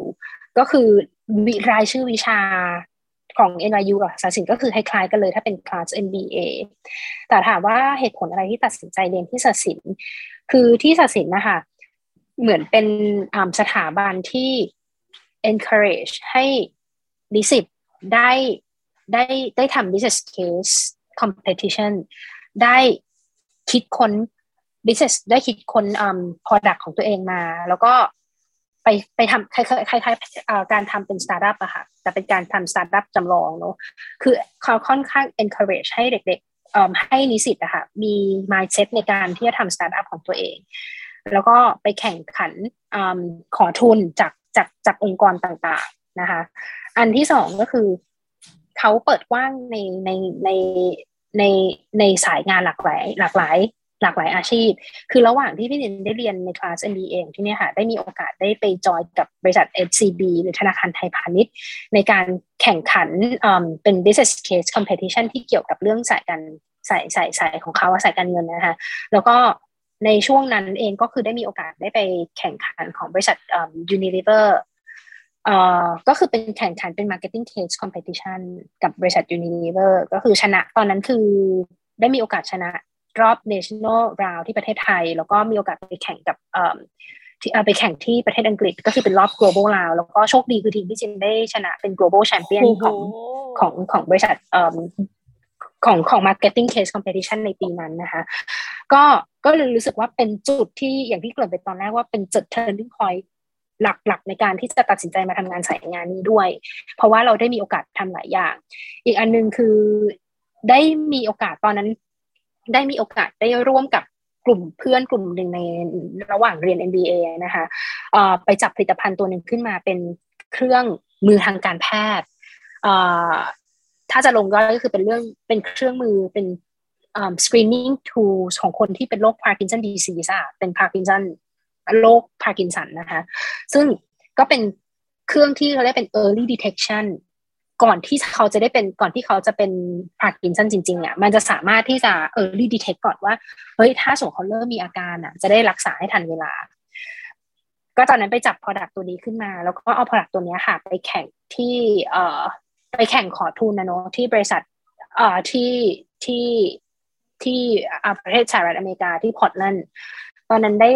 ก็คือรายชื่อวิชาของ เอ็น วาย ยู กับสายศิลป์ก็คือคล้ายๆกันเลยถ้าเป็นคลาส เอ็ม บี เอ แต่ถามว่าเหตุผลอะไรที่ตัดสินใจเรียนที่สายศิลป์คือที่สายศิลป์นะคะเหมือนเป็นสถาบันที่ encourage ให้นิสิตได้ได้ได้ทำ business case competition ได้คิดค้น business ได้คิดค้น um, product ของตัวเองมาแล้วก็ไปไปทำคล้ายๆการทำเป็นสตาร์ทอัพอะค่ะแต่เป็นการทำสตาร์ทอัพจำลองเนาะคือเขาค่อนข้าง encourage ให้เด็กๆให้นิสิตอะค่ะมี mindset ในการที่จะทำสตาร์ทอัพของตัวเองแล้วก็ไปแข่งขันขอทุนจากจากจากองค์กรต่างๆนะคะอันที่สองก็คือเขาเปิดกว้างในในในในในสายงานหลากหลายหลากหลายหลากหลายอาชีพคือระหว่างที่พี่จินได้เรียนในคลาส เอ็ม บี เอ ที่นี่ค่ะได้มีโอกาสได้ไปจอยกับบริษัท เอส ซี บี หรือธนาคารไทยพาณิชย์ในการแข่งขันเป็น business case competition ที่เกี่ยวกับเรื่องสายการสายสายสายของเขาสายการเงินนะคะแล้วก็ในช่วงนั้นเองก็คือได้มีโอกาสได้ไปแข่งขันของบริษัท Unilever เอ่อก็คือเป็นแข่งขันเป็น marketing case competition กับบริษัท Unilever ก็คือชนะตอนนั้นคือได้มีโอกาสชนะรอบ national round ที่ประเทศไทยแล้วก็มีโอกาสไปแข่งกับเอ่อที่ไปแข่งที่ประเทศอังกฤษก็คือเป็นรอบ global round แล้วก็โชคดีคือทีมที่จินได้ชนะเป็น global champion ของของของบริษัทเอ่อของของ marketing case competition ในปีนั้นนะคะก็ก็รู้สึกว่าเป็นจุดที่อย่างที่เกริ่นไปตอนแรกว่าเป็นจุด turning point หลักๆในการที่จะตัดสินใจมาทำงานสายงานนี้ด้วยเพราะว่าเราได้มีโอกาสทำหลายอย่างอีกอันนึงคือได้มีโอกาสตอนนั้นได้มีโอกาสได้ร่วมกับกลุ่มเพื่อนกลุ่มหนึ่งในระหว่างเรียน เอ็ม บี เอ นะคะไปจับผลิตภัณฑ์ตัวหนึ่งขึ้นมาเป็นเครื่องมือทางการแพทย์ถ้าจะลงย่อยก็คือเป็นเรื่องเป็นเครื่องมือเป็น screening tools ของคนที่เป็นโรค Parkinson disease อ่ะเป็น Parkinson โรค Parkinson นะคะซึ่งก็เป็นเครื่องที่เขาเรียกเป็น early detectionก่อนที่เขาจะได้เป็นก่อนที่เขาจะเป็นพาร์กินสันจริงๆอ่ะมันจะสามารถที่จะ early detect ก่อนว่าเฮ้ยถ้าสมมติเขาเริ่มมีอาการอ่ะจะได้รักษาให้ทันเวลาก็ตอนนั้นไปจับ product ตัวนี้ขึ้นมาแล้วก็เอา product ตัวนี้ค่ะไปแข่งที่เอ่อไปแข่งขอทุนนะเนาะที่บริษัทเอ่อที่ที่ที่ประเทศสหรัฐอเมริกาที่พอร์ตแลนด์ตอนนั้นได้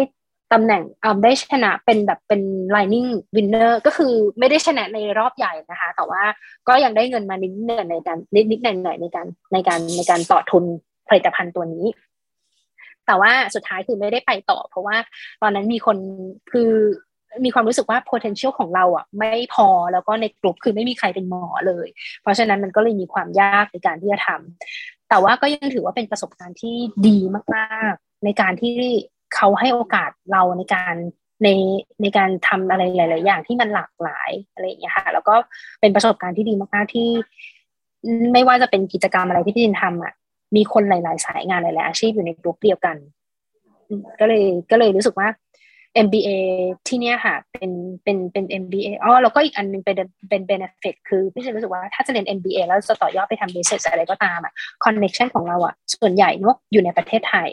ตำแหน่งได้ชนะเป็นแบบเป็น lining winner ก็คือไม่ได้ชนะในรอบใหญ่นะคะแต่ว่าก็ยังได้เงินมานิดหน่อยในการนิดๆหน่อยๆในการในการในการต่อทุนผลิตภัณฑ์ตัวนี้แต่ว่าสุดท้ายคือไม่ได้ไปต่อเพราะว่าตอนนั้นมีคนคือมีความรู้สึกว่า potential ของเราอ่ะไม่พอแล้วก็ในกลุ่มคือไม่มีใครเป็นหมอเลยเพราะฉะนั้นมันก็เลยมีความยากในการที่จะทำแต่ว่าก็ยังถือว่าเป็นประสบการณ์ที่ดีมากๆในการที่เขาให้โอกาสเราในการในในการทำอะไรหลายๆอย่างที่มันหลากหลายอะไรอย่างเงี้ยค่ะแล้วก็เป็นประสบการณ์ที่ดีมากๆที่ไม่ว่าจะเป็นกิจกรรมอะไรที่พี่จินทำอ่ะมีคนหลายๆสายงานหลายๆอาชีพอยู่ในกลุ่มเดียวกันก็เลยก็เลยรู้สึกว่า เอ็ม บี เอ ที่เนี้ยค่ะเป็นเป็นเป็น เอ็ม บี เอ อ๋อแล้วก็อีกอันนึงเป็นเป็น benefit คือพี่จินรู้สึกว่าถ้าจะเรียน เอ็ม บี เอ แล้วจะต่อยอดไปทำ business อะไรก็ตามอ่ะ connection ของเราอ่ะส่วนใหญ่เนาะอยู่ในประเทศไทย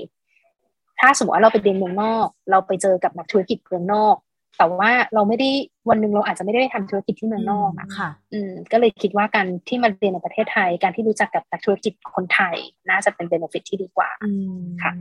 ถ้าสมมติว่าเราไปเรียนเมืองนอกเราไปเจอกับนักธุรกิจเมืองนอกแต่ว่าเราไม่ได้วันนึงเราอาจจะไม่ได้ทำธุรกิจที่เมืองนอกอ่ะค่ะอืมก็เลยคิดว่าการที่มาเรียนในประเทศไทยการที่รู้จักกับนักธุรกิจคนไทยน่าจะเป็น benefit ที่ดีกว่าค่ะ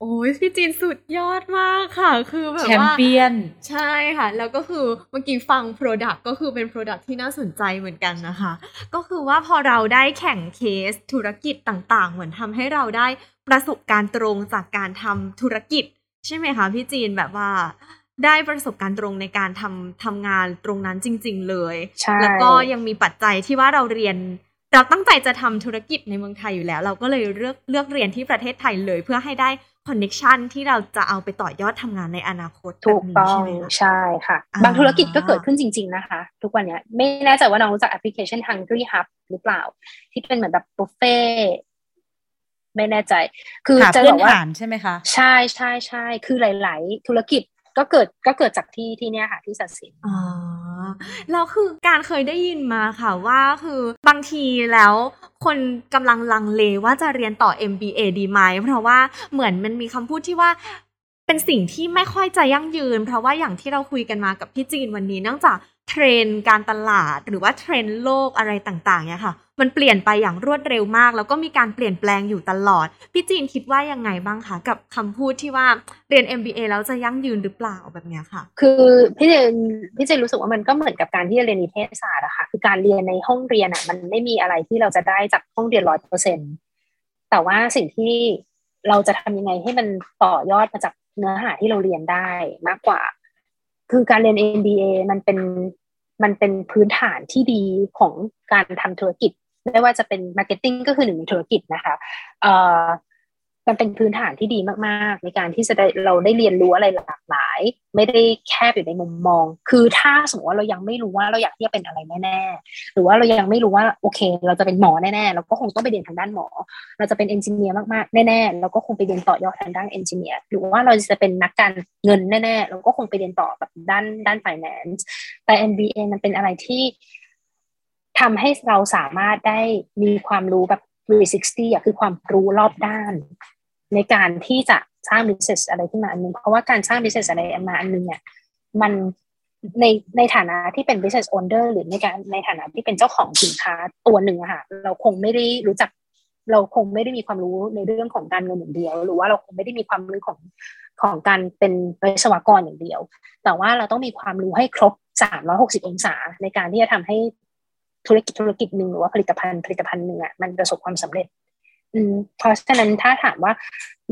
โอ้ยพี่จีนสุดยอดมากค่ะคือแบบว่าแชมเปี้ยนใช่ค่ะแล้วก็คือเมื่อกี้ฟัง product ก็คือเป็น product ที่น่าสนใจเหมือนกันนะคะก็คือว่าพอเราได้แข่งเคสธุรกิจต่างๆเหมือนทำให้เราได้ประสบการณ์ตรงจากการทำธุรกิจใช่ไหมคะพี่จีนแบบว่าได้ประสบการณ์ตรงในการทำทำงานตรงนั้นจริงๆเลยแล้วก็ยังมีปัจจัยที่ว่าเราเรียนเราตั้งใจจะทำธุรกิจในเมืองไทยอยู่แล้วเราก็เลยเลือกเลือกเรียนที่ประเทศไทยเลยเพื่อให้ได้ คอนเนคชันที่เราจะเอาไปต่อยอดทำงานในอนาคตถูกต้องใช่ค่ะบางธุรกิจก็เกิดขึ้นจริงๆนะคะทุกวันนี้ไม่แน่ใจว่าน้องรู้จักแอปพลิเคชัน Hungry Hub หรือเปล่าที่เป็นเหมือนแบบบุฟเฟ่ไม่แน่ใจคือจะบอกว่าใช่ไหมคะใช่ใช่ใช่คือหลายๆธุรกิจก็เกิดก็เกิดจากที่ที่เนี่ยค่ะที่สัตว์สินอ๋อแล้วคือการเคยได้ยินมาค่ะว่าคือบางทีแล้วคนกำลังลังเลว่าจะเรียนต่อ เอ็ม บี เอ ดีไหมเพราะว่าเหมือนมันมีคำพูดที่ว่าเป็นสิ่งที่ไม่ค่อยจะยั่งยืนเพราะว่าอย่างที่เราคุยกันมากับพี่จีนวันนี้เนื่องจากเทรนด์การตลาดหรือว่าเทรนด์โลกอะไรต่างๆเนี่ยค่ะมันเปลี่ยนไปอย่างรวดเร็วมากแล้วก็มีการเปลี่ยนแปลงอยู่ตลอดพี่จีนคิดว่ายังไงบ้างคะกับคำพูดที่ว่าเรียน เอ็ม บี เอ แล้วจะยั่งยืนหรือเปล่าแบบเนี้ยค่ะคือพี่จีนพี่จีนรู้สึกว่ามันก็เหมือนกับการที่เรียนนิเทศศาสตร์อะค่ะคือการเรียนในห้องเรียนอะมันไม่มีอะไรที่เราจะได้จากห้องเรียน ร้อยเปอร์เซ็นต์ แต่ว่าสิ่งที่เราจะทำยังไงให้มันต่อยอดมาจากเนื้อหาที่เราเรียนได้มากกว่าคือการเรียน เอ็ม บี เอ มันเป็นมันเป็นพื้นฐานที่ดีของการทำธุรกิจไม่ว่าจะเป็น marketing ก็คือหนึ่งในธุรกิจนะคะเอ่อมันเป็นพื้นฐานที่ดีมากๆในการที่จะได้เราได้เรียนรู้อะไรหลากหลายไม่ได้แคบอยู่ในมุมมองคือถ้าสมมติว่าเรายังไม่รู้ว่าเราอยากที่จะเป็นอะไรแน่ๆหรือว่าเรายังไม่รู้ว่าโอเคเราจะเป็นหมอแน่ๆเราก็คงต้องไปเรียนทางด้านหมอเราจะเป็นเอนจิเนียร์มากๆแน่ๆเราก็คงไปเรียนต่อยอดทางด้านเอนจิเนียร์หรือว่าเราจะเป็นนักการเงินแน่ๆเราก็คงไปเรียนต่อแบบด้านด้าน finance แต่ เอ็ม บี เอ มันเป็นอะไรที่ทำให้เราสามารถได้มีความรู้แบบสามร้อยหกสิบอ่ะคือความรู้รอบด้านในการที่จะสร้าง business อะไรขึ้นมาอันนึงเพราะว่าการสร้าง business อะไรมาอันนึงเนี่ยมันในในฐานะที่เป็น business owner หรือในการในฐานะที่เป็นเจ้าของสินค้าตัวหนึ่งอะค่ะเราคงไม่ได้รู้จักเราคงไม่ได้มีความรู้ในเรื่องของการเงินอย่างเดียวหรือว่าเราคงไม่ได้มีความรู้ของของการเป็นวิศวกรอย่างเดียวแต่ว่าเราต้องมีความรู้ให้ครบสามร้อยหกสิบองศาในการที่จะทำให้ธุรกิจธุรกิจหนึ่งหรือว่าผลิตภัณฑ์ผลิตภัณฑ์หนึ่งอ่ะมันประสบความสำเร็จอืมเพราะฉะนั้นถ้าถามว่า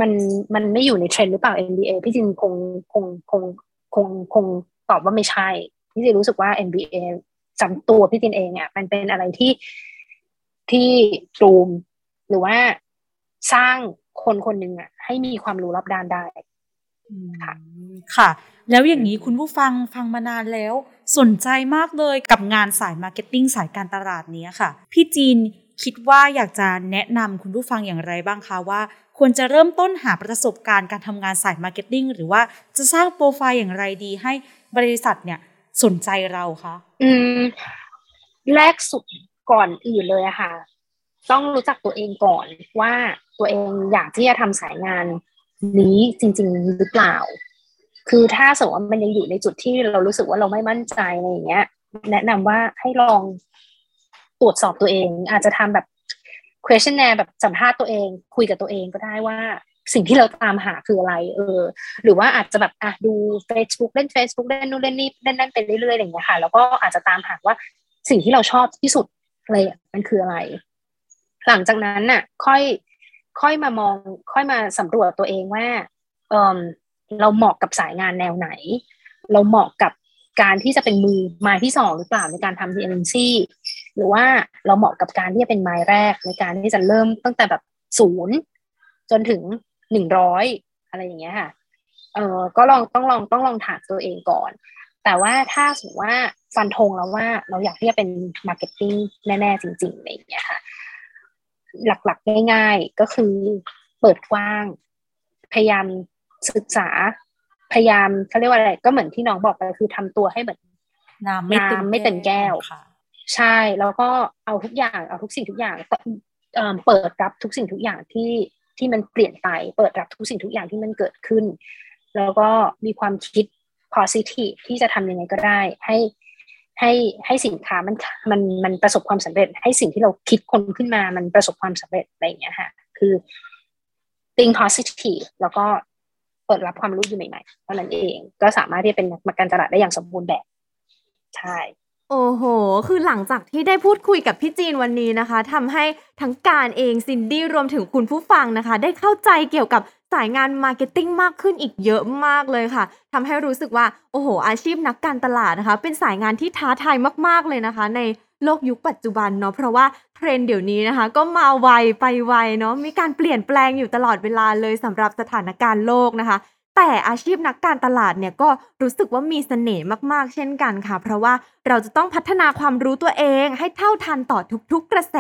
มันมันไม่อยู่ในเทรนด์หรือเปล่า เอ็ม บี เอ พี่จินคงคงคงคงคงตอบว่าไม่ใช่พี่จินรู้สึกว่า เอ็ม บี เอ สำตัวพี่จินเองอ่ะมันเป็นอะไรที่ที่ตูมหรือว่าสร้างคนคนหนึ่งอ่ะให้มีความรู้รอบด้านได้ค่ะค่ะแล้วอย่างนี้คุณผู้ฟังฟังมานานแล้วสนใจมากเลยกับงานสายมาร์เก็ตติ้งสายการตลาดนี้ค่ะพี่จีนคิดว่าอยากจะแนะนำคุณผู้ฟังอย่างไรบ้างคะว่าควรจะเริ่มต้นหาประสบการณ์การทำงานสายมาร์เก็ตติ้งหรือว่าจะสร้างโปรไฟล์อย่างไรดีให้บริษัทเนี่ยสนใจเราคะอืมแรกสุดก่อนอื่นเลยอะค่ะต้องรู้จักตัวเองก่อนว่าตัวเองอยากที่จะทำสายงานนี้จริงๆหรือเปล่าคือถ้าสมมติว่ามันยังอยู่ในจุดที่เรารู้สึกว่าเราไม่มั่นใจอะไรอย่างเงี้ยแนะนำว่าให้ลองตรวจสอบตัวเองอาจจะทำแบบ questionnaire แบบสัมภาษณ์ตัวเองคุยกับตัวเองก็ได้ว่าสิ่งที่เราตามหาคืออะไรเออหรือว่าอาจจะแบบอ่ะดู Facebook เล่น Facebook เล่นนู่นเล่นนี่เล่นนั่นไปเรื่อยๆอะไรอย่างเงี้ยค่ะแล้วก็อาจจะตามหาว่าสิ่งที่เราชอบที่สุดอะไรมันคืออะไรหลังจากนั้นน่ะค่อยค่อยมามองค่อยมาสำรวจตัวเองว่าเออเราเหมาะกับสายงานแนวไหนเราเหมาะกับการที่จะเป็นมือไม้ที่สองหรือเปล่าในการทำดีเอเจนซี่หรือว่าเราเหมาะกับการที่จะเป็นไม้แรกในการที่จะเริ่มตั้งแต่แบบศูนย์จนถึงหนึ่งร้อยอะไรอย่างเงี้ยค่ะเอ่อก็ลองต้องลองต้องลองถามตัวเองก่อนแต่ว่าถ้าสมมติว่าฟันธงแล้วว่าเราอยากที่จะเป็นมาร์เก็ตติ้งแน่ๆจริงๆอะไรอย่างเงี้ยค่ะหลักๆง่ายๆก็คือเปิดกว้างพยายามศึกษาพยายามเขาเรียกว่าอะไรก็เหมือนที่น้องบอกไปคือทำตัวให้เหมือนน้ำไม่เต็มแก้วใช่แล้วก็เอาทุกอย่างเอาทุกสิ่งทุกอย่างเปิดรับทุกสิ่งทุกอย่างที่ที่มันเปลี่ยนไปเปิดรับทุกสิ่งทุกอย่างที่มันเกิดขึ้นแล้วก็มีความคิด positive ที่จะทำยังไงก็ได้ให้ให้ให้สินค้ามันมันมันประสบความสำเร็จให้สิ่งที่เราคิดคนขึ้นมามันประสบความสำเร็จอะไรอย่างเงี้ยค่ะคือ think positive แล้วก็เปิดรับความรู้อยู่ใหม่ๆเท่านั้นเองก็สามารถที่จะเป็นนักการตลาดได้อย่างสมบูรณ์แบบใช่โอ้โหคือหลังจากที่ได้พูดคุยกับพี่จีนวันนี้นะคะทำให้ทั้งการเองซินดี้รวมถึงคุณผู้ฟังนะคะได้เข้าใจเกี่ยวกับสายงานมาร์เก็ตติ้งมากขึ้นอีกเยอะมากเลยค่ะทำให้รู้สึกว่าโอ้โหอาชีพนักการตลาดนะคะเป็นสายงานที่ท้าทายมากๆเลยนะคะใน โลกยุคปัจจุบันเนาะเพราะว่าเทรนด์เดี๋ยวนี้นะคะก็มาไวไปไวเนาะมีการเปลี่ยนแปลงอยู่ตลอดเวลาเลยสำหรับสถานการณ์โลกนะคะแต่อาชีพนักการตลาดเนี่ยก็รู้สึกว่ามีเสน่ห์มากๆเช่นกันค่ะเพราะว่าเราจะต้องพัฒนาความรู้ตัวเองให้เท่าทันต่อทุกๆกระแส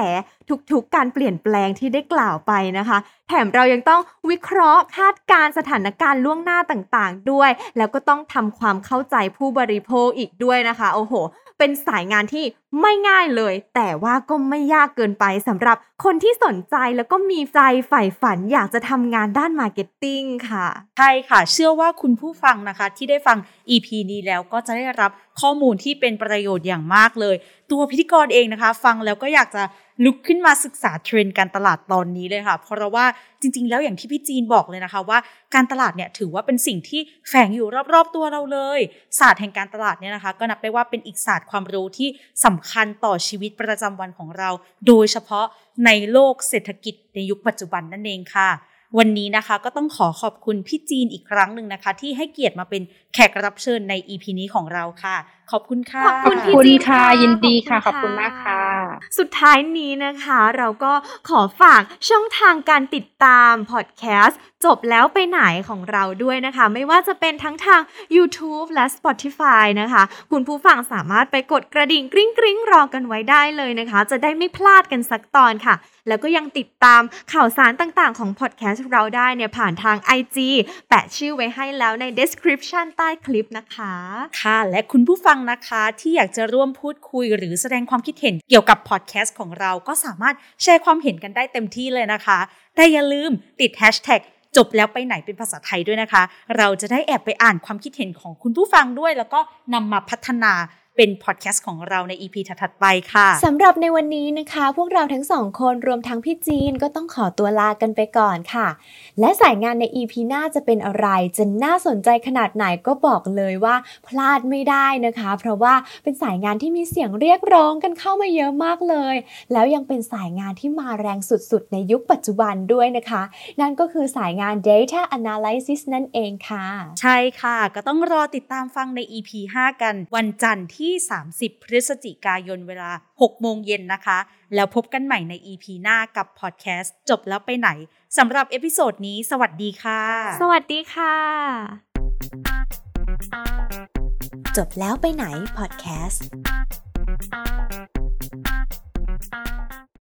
ทุกๆการเปลี่ยนแปลงที่ได้กล่าวไปนะคะแถมเรายังต้องวิเคราะห์คาดการณ์สถานการณ์ล่วงหน้าต่างๆด้วยแล้วก็ต้องทำความเข้าใจผู้บริโภคอีกด้วยนะคะโอ้โหเป็นสายงานที่ไม่ง่ายเลยแต่ว่าก็ไม่ยากเกินไปสำหรับคนที่สนใจแล้วก็มีใจใฝ่ฝันอยากจะทำงานด้านมาร์เก็ตติ้งค่ะใช่ค่ะเชื่อว่าคุณผู้ฟังนะคะที่ได้ฟัง อี พี นี้แล้วก็จะได้รับข้อมูลที่เป็นประโยชน์อย่างมากเลยตัวพิธีกรเองนะคะฟังแล้วก็อยากจะลุกขึ้นมาศึกษาเทรนด์การตลาดตอนนี้เลยค่ะเพราะว่าจริงๆแล้วอย่างที่พี่จีนบอกเลยนะคะว่าการตลาดเนี่ยถือว่าเป็นสิ่งที่แฝงอยู่รอบๆตัวเราเลยศาสตร์แห่งการตลาดเนี่ยนะคะก็นับได้ว่าเป็นอีกศาสตร์ความรู้ที่สำคัญต่อชีวิตประจำวันของเราโดยเฉพาะในโลกเศรษฐกิจในยุคปัจจุบันนั่นเองค่ะวันนี้นะคะก็ต้องขอขอบคุณพี่จีนอีกครั้งหนึ่งนะคะที่ให้เกียรติมาเป็นแขกรับเชิญใน อี พี นี้ของเราค่ะขอบคุณค่ะขอบคุณพี่จีนค่ะยินดีค่ะขอบคุณมากค่ะสุดท้ายนี้นะคะเราก็ขอฝากช่องทางการติดตามพอดแคสต์จบแล้วไปไหนของเราด้วยนะคะไม่ว่าจะเป็นทั้งทาง YouTube และ Spotify นะคะคุณผู้ฟังสามารถไปกดกระดิ่งกริ๊งกริ๊งรอกันไว้ได้เลยนะคะจะได้ไม่พลาดกันสักตอนค่ะแล้วก็ยังติดตามข่าวสารต่างๆของพอดแคสต์เราได้เนี่ยผ่านทาง ไอ จี แปะชื่อไว้ให้แล้วใน description ใต้คลิปนะคะค่ะและคุณผู้ฟังนะคะที่อยากจะร่วมพูดคุยหรือแสดงความคิดเห็นเกี่ยวกับพอดแคสต์ของเราก็สามารถแชร์ความเห็นกันได้เต็มที่เลยนะคะแต่อย่าลืมติด hashtagจบแล้วไปไหนเป็นภาษาไทยด้วยนะคะเราจะได้แอบไปอ่านความคิดเห็นของคุณผู้ฟังด้วยแล้วก็นำมาพัฒนาเป็นพอดแคสต์ของเราใน อี พี ถัดๆไปค่ะสำหรับในวันนี้นะคะพวกเราทั้งสองคนรวมทั้งพี่จีนก็ต้องขอตัวลากันไปก่อนค่ะและสายงานใน อี พี หน้าจะเป็นอะไรจะน่าสนใจขนาดไหนก็บอกเลยว่าพลาดไม่ได้นะคะเพราะว่าเป็นสายงานที่มีเสียงเรียกร้องกันเข้ามาเยอะมากเลยแล้วยังเป็นสายงานที่มาแรงสุดๆในยุคปัจจุบันด้วยนะคะนั่นก็คือสายงาน Data Analysis นั่นเองค่ะใช่ค่ะก็ต้องรอติดตามฟังใน อี พี ห้า กันวันจันทร์ที่สามสิบพฤศจิกายนเวลา หกโมงเย็น นนะคะแล้วพบกันใหม่ใน อี พี หน้ากับพอดแคสต์จบแล้วไปไหนสำหรับเอพิโซดนี้สวัสดีค่ะสวัสดีค่ะจบแล้วไปไหนพอดแคสต์